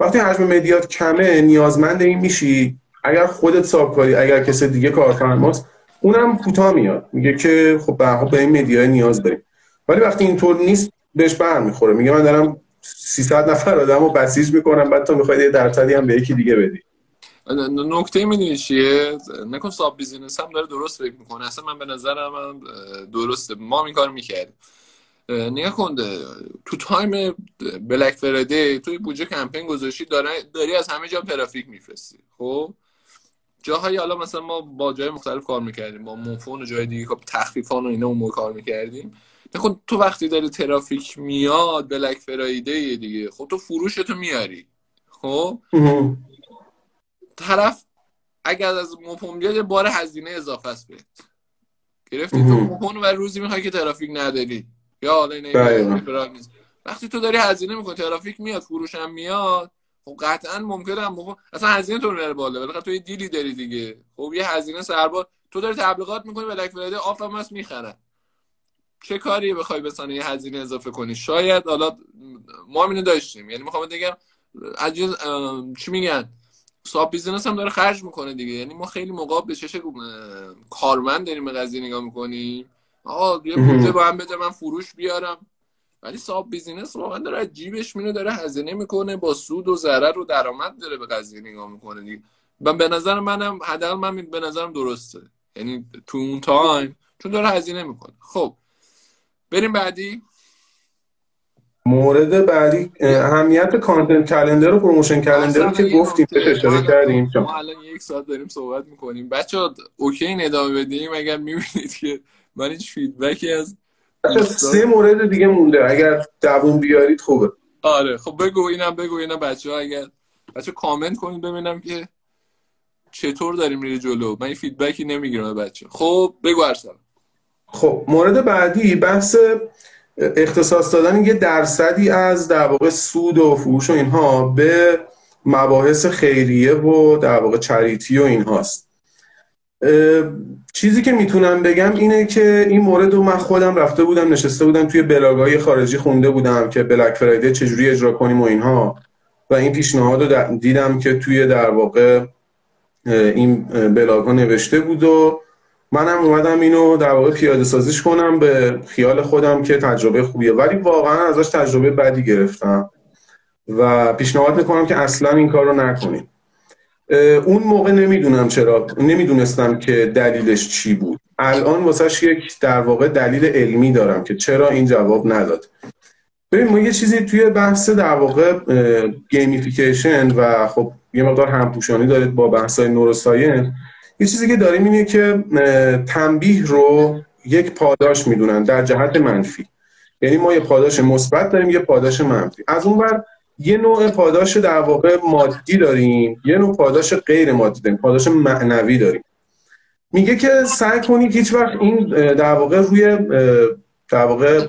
وقتی حجم مدیات کمه نیازمند این میشی اگر خودت صاحب کاری، اگر کسی دیگه کارفرماست، اونم کوتاه میاد میگه که خب به این مدیا نیاز داریم. ولی وقتی اینطور نیست بهش برمیخوره، میگه من دارم 300 نفر آدمو بسیج میکنم، بعد تو میخوای یه درصدی هم به یکی دیگه بدی. نکته میدونی چیه؟ نکن صاحب بیزینس هم داره درست فکر میکنه. اصلا من به نظرم هم درسته، ما این کارو میکردیم. نگاه کن تو تایم بلک فرایدی توی بودجه کمپین گذاشتی، داری از همه جا ترافیک میفرستی. خب جاهایی حالا مثلا ما با جای مختلف کار میکردیم، با موفون و جای دیگه تخفیفان و اینا اون موقع کار میکردیم. نکن تو وقتی داری ترافیک میاد بلک فرایدی دیگه، خب تو فروشتو میاری. خب طرف اگر از موفون بیاد یه بار هزینه اضافه است بهت، گرفتی تو موفون و روزی میخوای که ترافیک نداری یا حالا اینه. وقتی تو داری هزینه میکنی، ترافیک میاد، فروش هم میاد، خب قطعا ممکنه هم موفون اصلا هزینه تو میاره بالا، بالاخره تو یه دیلی داری دیگه. خب یه هزینه سربار تو داری تبلیغات میکنی، بلک فرایدی آفم هست میخرن، چه کاری بخوای بسانه یه هزینه اضافه کنی. شاید حالا ما اینو داشتیم، یعنی میخوام بگم عجز چی میگن صاحب بیزینس هم داره خرج میکنه دیگه. یعنی ما خیلی مقابل به چش کارمند داریم به قضیه نگاه میکنیم، آقا یه پروژه با هم بده من فروش بیارم، ولی صاحب بیزینس واقعا داره از جیبش میره داره هزینه میکنه، با سود و ضرر و درآمد داره به قضیه نگاه میکنه دیگه. من به نظر منم حداقل من به نظرم درسته، یعنی تو اون تایم چون داره هزینه میکنه. خب بریم بعدی. مورد بعدی اهمیت کانتنت کلندر و پروموشن کلندر که گفتیم اشاره کردیم. ما الان یک ساعت داریم صحبت میکنیم بچه‌ها، اوکی ادامه بدیم؟ اگر میبینید که من هیچ فیدبکی از سه مورد دیگه مونده اگر دووم بیارید خوبه. آره خب بگو اینم بچه‌ها، اگر بچه‌ها کامنت کنید ببینم که چطور داریم میره جلو، من فیدبکی نمیگیرم بچه‌ها. خب بگو ارسلان. خب مورد بعدی بحث اختصاص دادن یه درصدی از در واقع سود و فروش و اینها به مباحث خیریه و در واقع چریتی و اینهاست. چیزی که میتونم بگم اینه که این مورد رو من خودم رفته بودم نشسته بودم توی بلاگ‌های خارجی خونده بودم که بلک فرایدی چجوری اجرا کنیم و اینها، و این پیشنهاد رو دیدم که توی در واقع این بلاگ‌ها نوشته بود و منم اومدم اینو در واقع پیاده سازیش کنم به خیال خودم که تجربه خوبیه، ولی واقعا ازش تجربه بدی گرفتم و پیشنهاد میکنم که اصلا این کار رو نکنیم. اون موقع نمیدونستم که دلیلش چی بود، الان واسهش یک در واقع دلیل علمی دارم که چرا این جواب نداد. ببین ما یه چیزی توی بحث در واقع گیمیفیکیشن و خب یه مقدار همپوشانی دارید با بحث‌های نوروساینس، یه چیزی که داریم اینه که تنبیه رو یک پاداش میدونن در جهت منفی، یعنی ما یه پاداش مثبت داریم یه پاداش منفی، از اون ور یه نوع پاداش در واقع مادی داریم یه نوع پاداش غیر مادی داریم، پاداش معنوی داریم. میگه که سعی کنید هیچ وقت این در واقع روی در واقع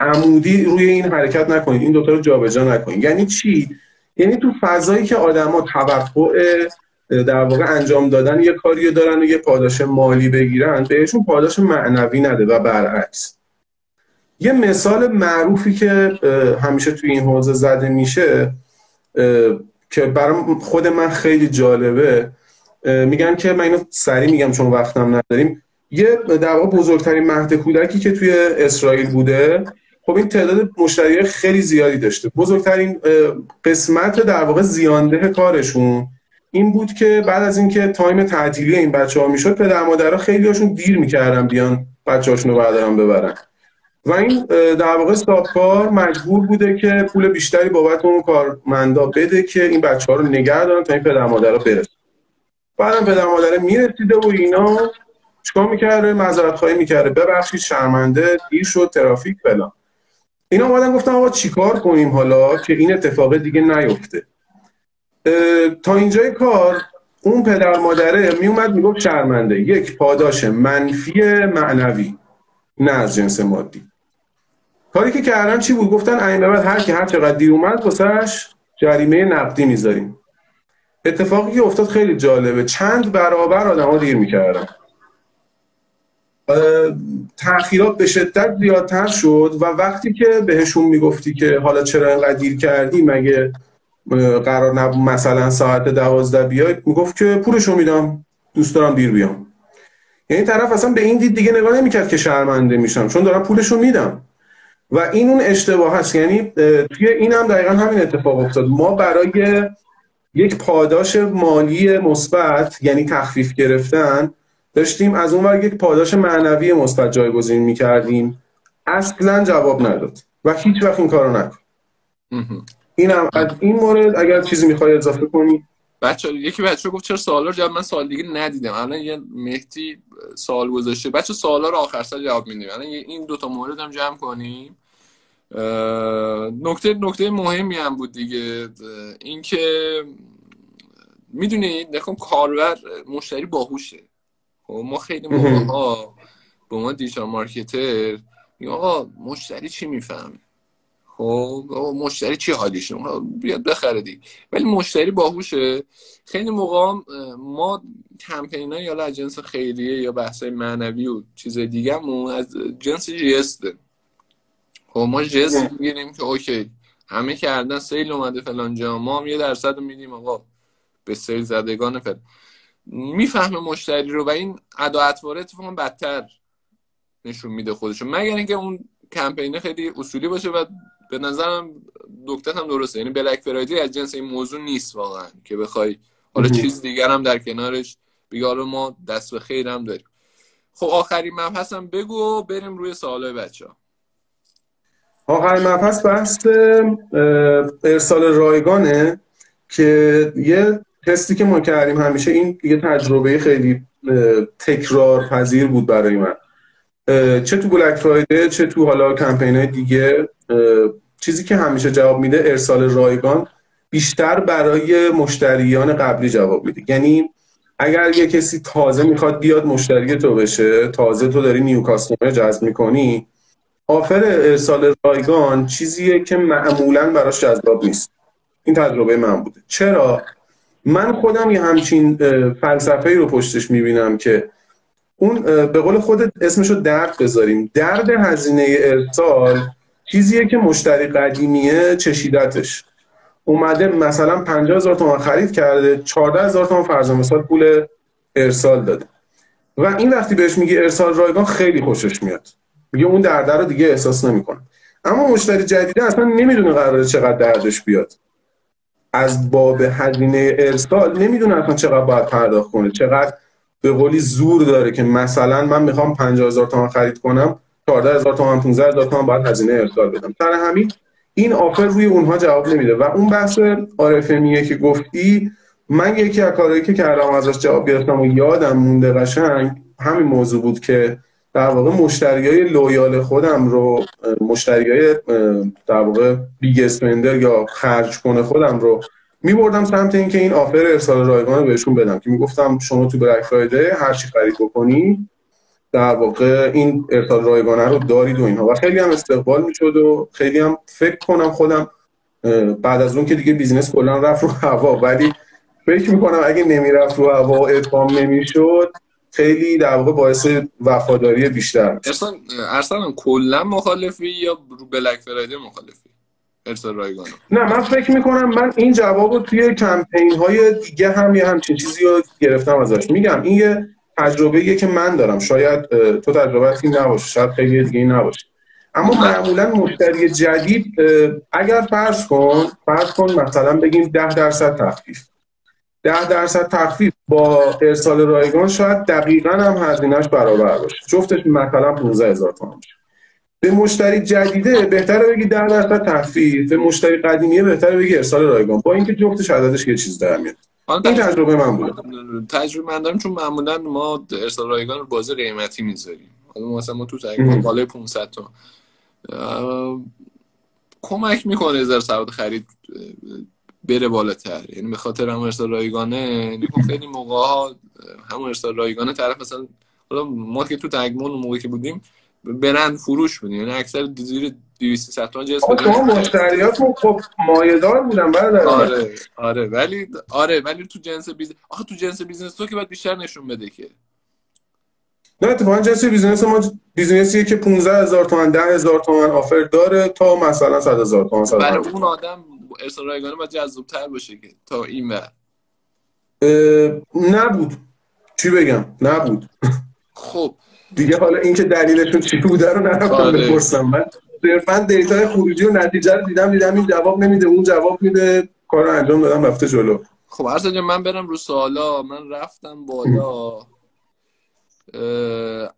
عمودی روی این حرکت نکنید، این دوتا رو جابجا نکنید. یعنی چی؟ یعنی تو فضایی که آدما توقع در واقع انجام دادن یه کاری دارن و یه پاداش مالی بگیرن، بهشون پاداش معنوی نده و برعکس. یه مثال معروفی که همیشه توی این حوزه زده میشه که برام خود من خیلی جالبه، میگن که من اینو سریع میگم چون وقتم نداریم، یه در واقع بزرگترین مهد کودکی که توی اسرائیل بوده، خب این تعداد مشتری خیلی زیادی داشته، بزرگترین قسمت در واقع زیانده کارشون این بود که بعد از اینکه تایم تعطیلی این بچه‌ها میشد، پدر مادرها خیلی‌هاشون دیر می‌کردن بیان بچه‌هاشونو بردارن ببرن. و این در واقع ساپار مجبور بوده که پول بیشتری بابت اون کارمندا بده که این بچه‌ها رو نگه دارن تا این پدر مادرها برسن. بعدم پدر مادره میرسیده و اینا چیکار میکرده؟ معذرت خواهی میکرده، ببخشید شرمنده، دیر شد، ترافیک فلان. اینا اومدن گفتن آقا چیکار کنیم حالا که این اتفاق دیگه نیفته. تا اینجای کار اون پدر مادره میومد میگفت شرمنده، یک پاداش منفی معنوی نه از جنس مادی. کاری که کردن چی بود؟ گفتن این به بعد هر کی هر چقدر دیر اومد واسش جریمه نقدی میذاریم. اتفاقی که افتاد خیلی جالبه، چند برابر آدما دیر میکردن، تأخیرات به شدت زیادتر شد و وقتی که بهشون میگفتی که حالا چرا اینقدر دیر کردی، مگه قرار نبود مثلا ساعت 12 بیای، میگفت که پولشو میدم، دوست دارم دیر بیام. یعنی طرف اصلا به این دید دیگه نگاه نمیکرد که شرمنده میشم، چون دارم پولشو میدم. و این اون اشتباه هست. یعنی توی اینم دقیقا همین اتفاق افتاد. ما برای یک پاداش مالی مثبت یعنی تخفیف گرفتن داشتیم، از اون ور یک پاداش معنوی مثبت جایگزین می‌کردیم. اصلا جواب نداد و هیچ وقت این کارو نکن. اینم از این مورد. اگر چیزی می‌خوای اضافه کنی؟ بچه یکی بچه گفت چرا سوالا رو جواب، من سوال دیگه ندیدم. الان یه مهدی سوال گذاشته، بچه سوالا رو آخر سر جواب می‌دیم. الان این دوتا مورد هم جمع کنیم. نکته مهمی هم بود دیگه، اینکه میدونید نکن کاربر مشتری باهوشه. ما خیلی موقع‌ها به ما دیجیتال مارکتر میگه آقا مشتری چی میفهمه، خب مشتری چی حالیش، بیاد بخره دیگه. ولی مشتری باهوشه. خیلی موقع ما کمپین‌ها یا از جنس خیریه یا بحث‌های معنوی و چیز دیگه‌مون از جنس جسته. خب ما جست میگیم که اوکی همه کردن سیل اومده فلان جا، ما هم 1% میدیم آقا به سیل زدگان فلان. میفهمه مشتری رو و این ادا اطوار اتفاقا بدتر نشون میده خودشو، مگر اینکه اون کمپین خیلی اصولی باشه. و به نظرم دکتت هم درسته، یعنی بلک فرایدی از جنس این موضوع نیست واقعا که بخوای حالا چیز دیگر هم در کنارش بگه حالا ما دست به خیر هم داریم. خب آخرین مبحث هم بگو بریم روی سوالای بچه‌ها. آخرین مبحث بحث ارسال رایگانه که یه تستی که ما کردیم همیشه، این دیگه تجربه خیلی تکرار پذیر بود برای من، چه تو بلک فرایدی چه تو حالا کمپین‌های دیگه. چیزی که همیشه جواب میده ارسال رایگان بیشتر برای مشتریان قبلی جواب میده. یعنی اگر یه کسی تازه میخواد بیاد مشتری تو بشه، تازه تو داری نیو کاستومر جذب میکنی، آفر ارسال رایگان چیزیه که معمولاً براش جذاب نیست. این تجربه من بوده. چرا؟ من خودم یه همچین فلسفه‌ای رو پشتش میبینم که اون به قول خودت اسمشو درد بذاریم. درد هزینه ارسال چیزیه که مشتری قدیمیه چشیدتش، اومده مثلا 50,000 تومان خرید کرده، 14,000 تومان فرض مثال پول ارسال داده و این وقتی بهش میگی ارسال رایگان خیلی خوشش میاد، میگه اون درد رو دیگه احساس نمیکنه. اما مشتری جدید اصلا نمیدونه قراره چقدر دردش بیاد، از باب هزینه ارسال نمیدونه اصلا چقدر باید پرداخت کنه، چقدر به قولی زور داره که مثلا من میخوام 50,000 تومان خرید کنم، 14,000 تومان 15,000 تومان باید هزینه ارسال بدم. سر همین این آفر روی اونها جواب نمیده. و اون بحث RFMیه که گفتی، من یکی از کارهایی که کردم ازش جواب گرفتم و یادم مونده قشنگ همین موضوع بود که در واقع مشتریای لویال خودم رو، مشتریای در واقع بیگ اسپندر یا خرج کنه خودم رو میبردم سمت اینکه این آفر ارسال رایگان رو بهشون بدم، که میگفتم شما تو بلک فرایدی هر چی خرید بکنی در واقع این ارسال رایگانه رو دارید و اینها. و خیلی هم استقبال میشد و خیلی هم فکر کنم خودم بعد از اون که دیگه بیزینس کلا رفت رو هوا، ولی فکر میکنم اگه نمیرفت رو هوا و ادغام نمیشد خیلی در واقع باعث وفاداری بیشتر. ارسلان کلا مخالفی یا بلک فرایدی مخالفی ارسال رایگان؟ نه من فکر میکنم من این جوابو توی کمپین های دیگه هم یه همچین چیزی رو گرفتم ازش. میگم این یه تجربه‌ایه که من دارم، شاید تو تجربه‌ای نباشه، شاید خیلی دیگه نباشه. اما معمولا مشتری جدید اگر فرض کن مثلا بگیم 10% تخفیف، 10% تخفیف با ارسال رایگان شاید دقیقاً هم هزینه‌اش برابر باشه. جفتش مثلا 15000 تومان میشه. به مشتری جدیده بهتره بگی 10% تخفیف، به مشتری قدیمیه بهتره بگی ارسال رایگان، با اینکه جفتش عددش یه چیز در میاد. این تجربه من بود. تجربه من دارم، چون معمولاً ما ارسال رایگان رو بازه قیمتی می‌ذاریم. مثلا ما تو تقریبا بالای 500 تومان کمک میکنه از سبد خرید بره بالاتر. یعنی به خاطر هم ارسال رایگانه خیلی موقعا همون ارسال رایگانه طرف مثلا، حالا ما که تو تگمون موقعی که بودیم برند فروش بودیم، یعنی اکثر زیر 200 تومان جنس بود. شما مشتریاتون خب مایه‌دار بودن برادر؟ آره ولی تو جنس بیزنس، آخه تو جنس بیزنس تو که باید بیشتر نشون بده که نه. اتفاقاً جنس بیزنس ما بیزنسیه که 15000 تومان 10000 تومان آفر داره تا مثلا 100000 تومان. برای اون آدم ارسال رایگانه باید جذاب‌تر باشه که تا این ور نبود. چی بگم؟ نبود. خب دیگه حالا اینکه دلیلشون چی بوده رو نرفتم بپرسم. من صرفاً دیتای خروجی و نتیجه رو دیدم این جواب نمیده اون جواب میده، کارو انجام دادم رفته جلو. خب اصلا من برم رو سوالا. من رفتم بالا،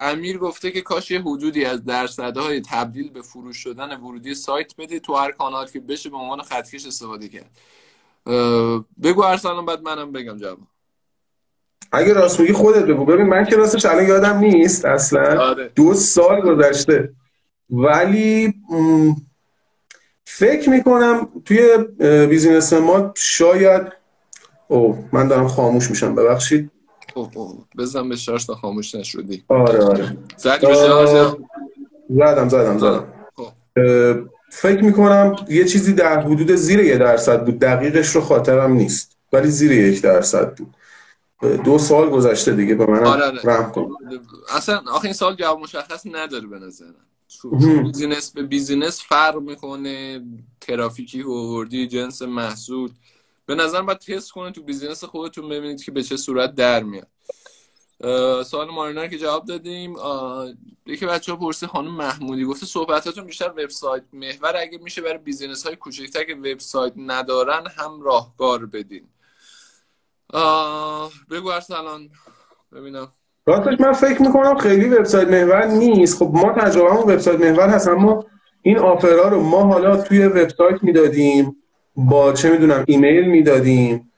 امیر گفته که کاش یه حدودی از درصدهای تبدیل به فروش شدن ورودی سایت بده تو هر کانال که بشه به عنوان خطکش استفاده کرد. بگو ارسلان، بعد منم بگم جواب. اگه راست میگی خودت بگو. ببین من که راستش الان یادم نیست اصلا. آره. 2 سال گذشته، ولی فکر میکنم توی بیزینس ما شاید من دارم خاموش میشم، ببخشید. بزن به شارژ تا خاموش نشدی. آره زدی به شارژ؟ زدم. فکر میکنم یه چیزی در حدود زیر 1% بود، دقیقش رو خاطرم نیست ولی زیر 1% بود. 2 سال گذشته دیگه، به منم رحم کن. اصلا آخه این سال جواب مشخص نداره به نظرم. بیزینس به بیزینس فرق میکنه، ترافیکی هوردی، جنس محصول. به نظرم باید تست کنید تو بیزینس خودتون ببینید که به چه صورت در میاد. سوال مارینا که جواب دادیم. یکی بچه‌ها پرسه، خانم محمودی گفته صحبتاتون بیشتر وبسایت محور، اگه میشه برای بیزینس‌های کوچکتر که وبسایت ندارن هم راهکار بدین. بگو ارسلان ببینم. راستش من فکر میکنم خیلی وبسایت محور نیست. خب ما تجربه‌مون وبسایت محور هست، اما این آفرا رو ما حالا توی وبسایت میدادیم، با چه میدونم ایمیل میدادیم.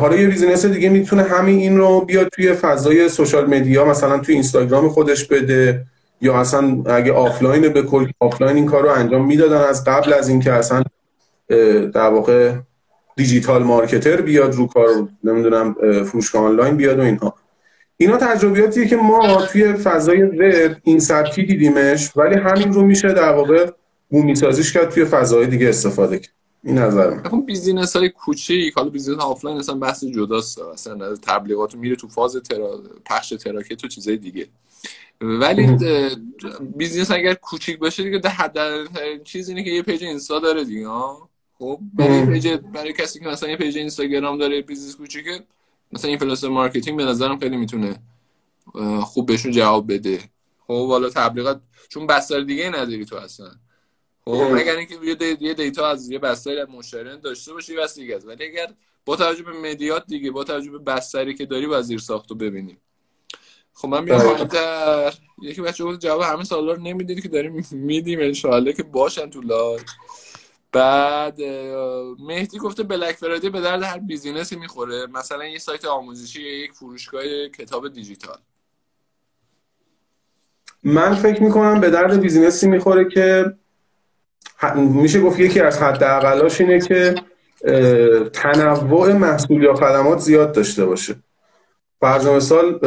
حالا یه بیزینس دیگه میتونه همین این رو بیاد توی فضای سوشال مدیا، مثلا توی اینستاگرام خودش بده، یا اصلا اگه آفلاین به کل آفلاین این کار رو انجام میدادن از قبل از اینکه اصلا در واقع دیجیتال مارکتر بیاد رو کار، نمیدونم فروشگاه آنلاین بیاد و اینها. اینا تجربیاتیه که ما توی فضای وب این سبکی دیدیمش، ولی همین رو میشه در واقع بومی سازیش کرد توی فضای دیگه استفاده کرد. این نظرم. اون بیزینس‌های کوچیک، حالا بیزینس آفلاین اصلا بحث جداست، اصلا از تبلیغات میره تو فاز پخش تراکت و چیزای دیگه. ولی بیزینس اگر کوچیک باشه دیگه حداقل چیز اینه که یه پیج اینستا داره دیگه. خب برای کسی که مثلا یه پیج اینستاگرام داره، بیزینس کوچیکه، مثلا اینفلوئنسر مارکتینگ به نظرم خیلی میتونه خوب بهشون جواب بده. خب والا تبلیغات چون بستر دیگه نداری تو اصلا. خب مگر اینکه یه دیتا از یه بستری از مشتریان داشته باشی بس دیگه است. ولی اگر با توجه به مدیات دیگه، با توجه به بستری که داری وزیر ساختو ببینیم. خب من میگم خاطر یکی بچه‌ها جواب همه سوالا رو نمیدید که داریم میدیم ان شاءالله که باشن تو لایو. بعد مهدی گفته بلک فرایدی به درد هر بیزینسی میخوره، مثلا یه سایت آموزشی یا یک فروشگاه کتاب دیجیتال. من فکر می‌کنم به درد بیزینسی میخوره که میشه گفت یکی از حداقلاش اینه که تنوع محصول یا خدمات زیاد داشته باشه. فرض مثال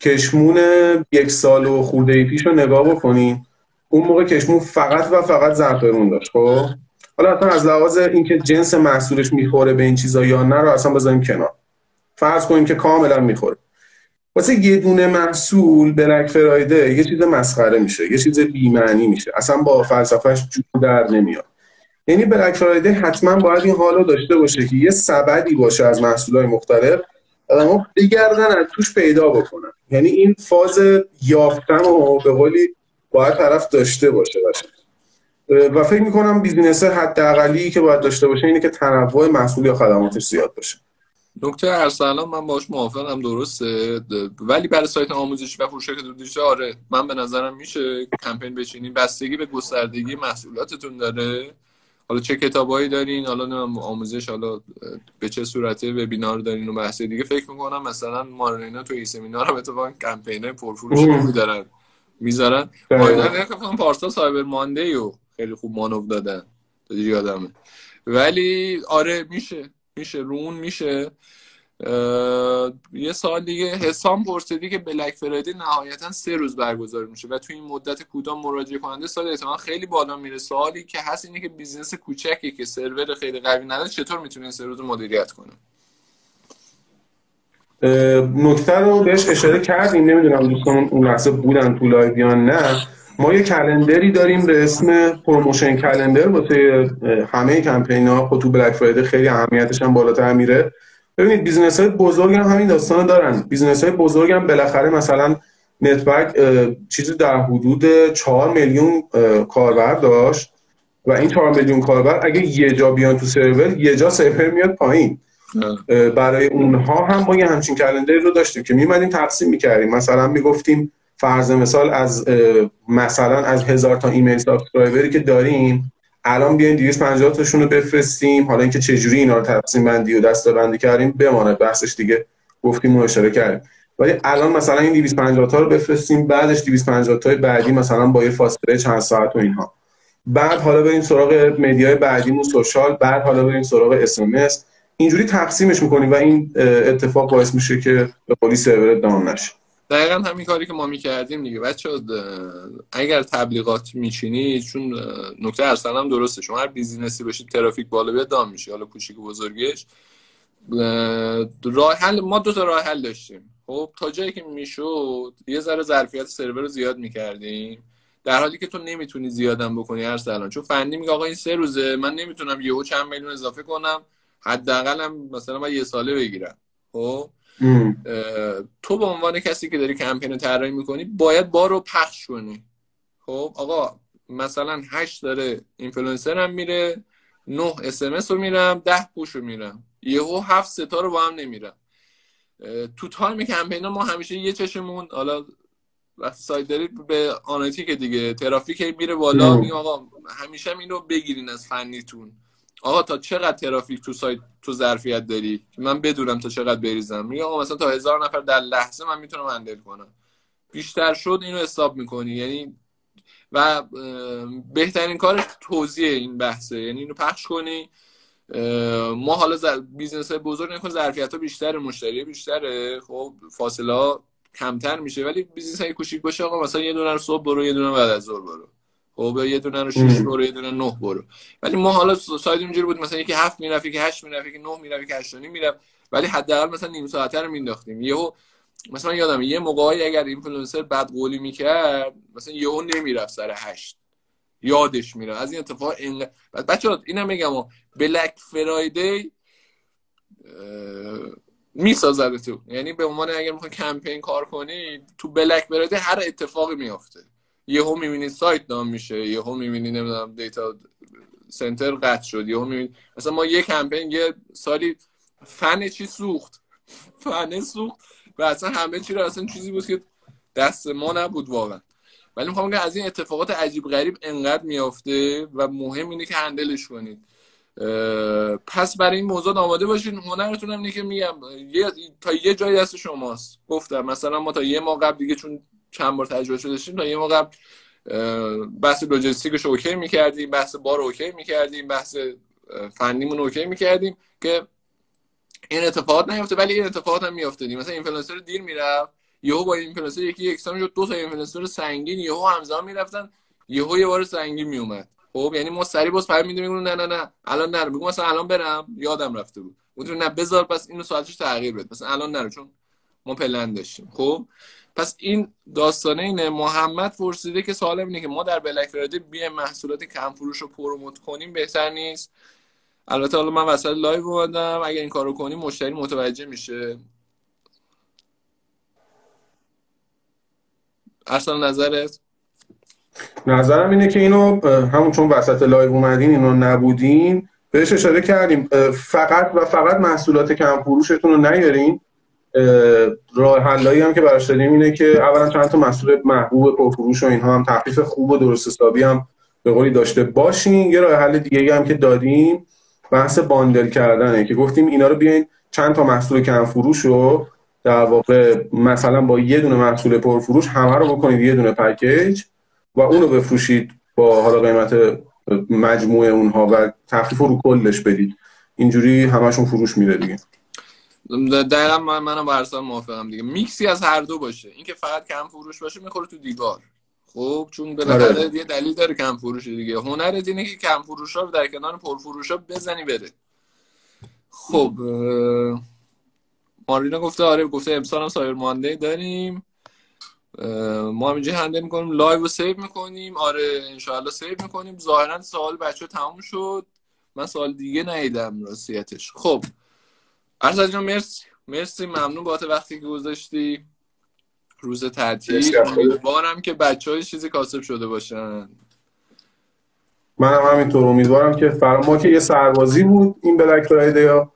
کشمون 1 سال و خورده‌ای پیش رو نگاه بکنین، اون موقع کشمون فقط و فقط زعفرون داشت. خب حالا اصلا از لحاظ اینکه جنس محصولش میخوره به این چیزا یا نه رو اصلا بذاریم کنار، فرض کنیم که کاملا میخوره. واسه یه دونه محصول بلک فرایدی یه چیز مسخره میشه، یه چیز بی‌معنی میشه، اصلا با فلسفهش جور در نمیاد. یعنی بلک فرایدی حتما باید این حالو داشته باشه که یه سبدی باشه از محصولات مختلف، آدم‌ها بگردن از توش پیدا بکنن. یعنی این فاز یافتن و به قولی باید طرف داشته باشه. و فکر می‌کنم بیزینس حداقلی که باید داشته باشه اینه که تنوع محصول یا خدماتش زیاد باشه. دکتر ارسلان من باهاش موافقم، درسته، ولی برای سایت آموزشی و فروش دیجیتال آره من به نظرم میشه کمپین بچینین، بستگی به گستردگی محصولاتتون داره. حالا چه کتابایی دارین، حالا آموزش، حالا به چه صورته، وبینار دارین و بحث دیگه. فکر میکنم مثلا مارنینا تو این سمینار هم اتفاقا کمپینای پرفروشی میذارن پایدار فکر پارسا سایبر ماندی رو خیلی خوب مانو دادن دیگه یادمه. ولی آره میشه رون میشه. یه سال دیگه حسام پرسیدی که بلک فرایدی نهایتا 3 روز برگزار میشه و توی این مدت کدام مراجعه کننده سال احتمال خیلی بالا میره. سوالی که هست اینه که بیزنس کوچکی که سرور خیلی قوی نداره چطور میتونه این 3 روز رو مدیریت کنه؟ نکته رو بهش اشاره کردیم، نمیدونم دوستان اون لحظه بودن تو لایو یا نه. ما یه کلندری داریم به اسم پروموشن کلندر واسه همه کمپین‌ها، خود تو بلک فرایدی خیلی اهمیتش هم بالاتر میره. ببینید بیزنس‌های بزرگ هم همین داستانو دارن. بیزنس‌های بزرگ هم بالاخره مثلا نتبرگ چیزی در حدود 4 میلیون کاربر داشت و این 4 میلیون کاربر اگه یه جا بیان تو سرور، یه جا سرور میاد پایین. برای اونها هم ما یه همچین کلندری رو داشتیم که می‌اومدیم تقسیم می‌کردیم. مثلا می‌گفتیم فرض مثال از مثلا از 1000 تا ایمیل سابسکرایبری که داریم الان بیاین 250 تاشون رو بفرستیم. حالا اینکه چه جوری اینا رو تقسیم بندی و دسته‌بندی کردیم بماند بحثش دیگه، گفتیم و اشاره کردیم. ولی الان مثلا این 250 تا رو بفرستیم، بعدش 250 تای بعدی مثلا با یه فاصله چند ساعت و اینها، بعد حالا بریم سراغ مدیاهای بعدیمون سوشال، بعد حالا بریم سراغ اس ام اس. اینجوری تقسیمش می‌کنیم و این اتفاق باعث میشه که به قولی سرور داون نشه. دقیقا همین کاری که ما میکردیم دیگه. بچه‌ها اگر تبلیغات میچینید، چون نکته ارسلان هم درسته، شما هر بیزینسی باشید ترافیک بالا بیاد دام میشه، حالا کوچیک و بزرگش. راه حل ما 2 تا راه حل داشتیم. خب تا جایی که میشد یه ذره ظرفیت سرور رو زیاد میکردیم، در حالی که تو نمیتونی زیادم بکنی ارسلان، چون فنی میگه آقا این 3 روزه من نمیتونم یهو چند میلیون اضافه کنم، حداقلم مثلا من یه ساله بگیرم. خب تو به عنوان کسی که داری کمپین رو طراحی میکنی باید بار رو پخش کنی. خب آقا مثلا 8 داره اینفلوئنسرم میره، 9 SMS رو میرم، 10 پوش رو میرم، یهو 7 ستا رو با هم نمیرم. تو تایم کمپین ما همیشه یه چشمون، حالا وقتی سایت دارید، به آنالیتیک دیگه، ترافیک میره بالا، میگم آقا همیشه این رو بگیرین از فنیتون، آقا تا چقدر ترافیک تو سایت تو ظرفیت داری که من بدونم تا چقدر بریزم. میگم آقا مثلا تا 1000 نفر در لحظه من میتونم هندل کنم، بیشتر شد اینو حساب میکنی. یعنی و بهترین کار توزیع این بحثه، یعنی اینو پخش کنی. ما حالا بیزنس‌های بزرگ نکنه، ظرفیت‌ها بیشتره، مشتری بیشتره، خب فاصله کمتر میشه. ولی بیزنس‌های کوچیک باشه آقا مثلا یه دونه رو صبح برو، یه دونه بعد از ظهر برو، خب یه دونه رو 6 برو، یه دونه 9 برو. ولی ما حالا سایت اینجوری بود مثلا یکی 7 میرفت، یکی 8 میرفت، یکی 9 میرفت، یکی 8 میرفت، ولی حداقل مثلا نیم ساعت رو مینداختیم. یهو مثلا یادم یه موقعی اگر اینفلوئنسر بد قولی میکرد مثلا یهو نمیرفت سر 8، یادش میره از این اتفاق. بچه‌ها اینم میگم بلک فرایدی میسازه تو، یعنی به عنوان اگر میخواین کمپین کار کنید تو بلک فرایدی هر اتفاقی میافته. یهو می‌بینید سایت داون میشه، یهو می‌بینید نمیدونم دیتا سنتر قطع شد، یهو می‌بینید مثلا ما یک کمپین یه سالی فن سوخت و اصلا همه چی رو اصلا چیزی بود که دست ما نبود واقعا. ولی می‌خوام بگم از این اتفاقات عجیب غریب انقدر میافته و مهم اینه که هندلش کنید. پس برای این موضوع آماده باشین. هنرتون هم اینه که میگم تا یه جایی دست شماست. گفتم مثلا ما تا یه ماه قبل دیگه، چون چند بار تجربه شده داشتیم، تا یه موقع قبل بحث لوجستیکش اوکی می‌کردیم، بحث بار اوکی می‌کردیم، بحث فنیمون اوکی می‌کردیم که این اتفاقات نیفته. ولی این اتفاقات هم میافتادیم، مثلا اینفلوئنسر دیر میرفت، یهو با اینفلوئنسر یکی یکسان شد، 2 تا اینفلوئنسر سنگین یهو همزمان میرفتن، یهو یه بار سنگین میومد. خب یعنی ما سری باز فهمیدیم میگن نه الان نرو، میگم مثلا الان برم، یادم رفته بود، میگن نه بذار پس اینو ساعتش تغییر بده، مثلا الان نرو چون ما پلن داشتیم. خب پس این داستانه اینه. محمد پرسیده که سوال اینه که ما در بلک فرایدی بیایم محصولات کم فروش رو پروموت کنیم بهتر نیست؟ البته حالا من وسط لایو اومدم، اگر این کارو کنیم مشتری متوجه میشه. اصلا نظرم اینه که اینو همون چون وسط لایو اومدین اینو نبودین بهش اشاره کردیم، فقط و فقط محصولات کم فروشتون رو نیارین. راه حلایی هم که براش داریم اینه که اولا چند تا محصول محبوب پرفروش و اینها هم تخفیف خوب و درست حسابی هم به قولی داشته باشین. یه راه حل دیگه هم که دادیم بحث باندل کردنه که گفتیم اینا رو بیاین چند تا محصول کم فروش رو در واقع مثلا با یه دونه محصول پرفروش همه رو بکنید یه دونه پکیج و اون رو بفروشید با حالا قیمت مجموعه اونها و تخفیف رو کلش بدید. اینجوری همشون فروش میره دیگه. دقیقا منم با ارسلان موافقم دیگه. میکسی از هر دو باشه. اینکه فقط کم فروش باشه میخوره تو دیوار. خب چون بالاخره یه دلیل داره کم فروش دیگه. هنرت اینه که کم فروشا رو در کنار پرفروشا بزنی بره. خب مارینا گفته آره، گفته امسال هم سایر ماندی داریم. ما هم اینجا هندل میکنیم، لایو رو سیو میکنیم. آره انشاءالله سیو میکنیم. ظاهرا سوال بچه تموم شد، من سوال دیگه ندیدم راستیتش. خب ارسلان جان مرسی ممنون بابت وقتی که گذاشتی. روز تعطیل، امیدوارم که بچه‌ها چیزی کاسب شده باشن. منم همینطور امیدوارم که ما که یه سربازی بود این بلک فرایدی ها،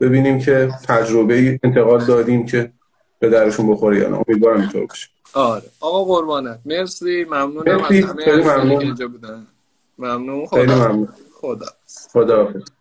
ببینیم که تجربه انتقال دادیم که به درشون بخوره یا نه. امیدوارم اینطور باشه. آره آقا قربانت، مرسی ممنونم از همه که اینجا بودن. ممنون، خدا خدا خدا.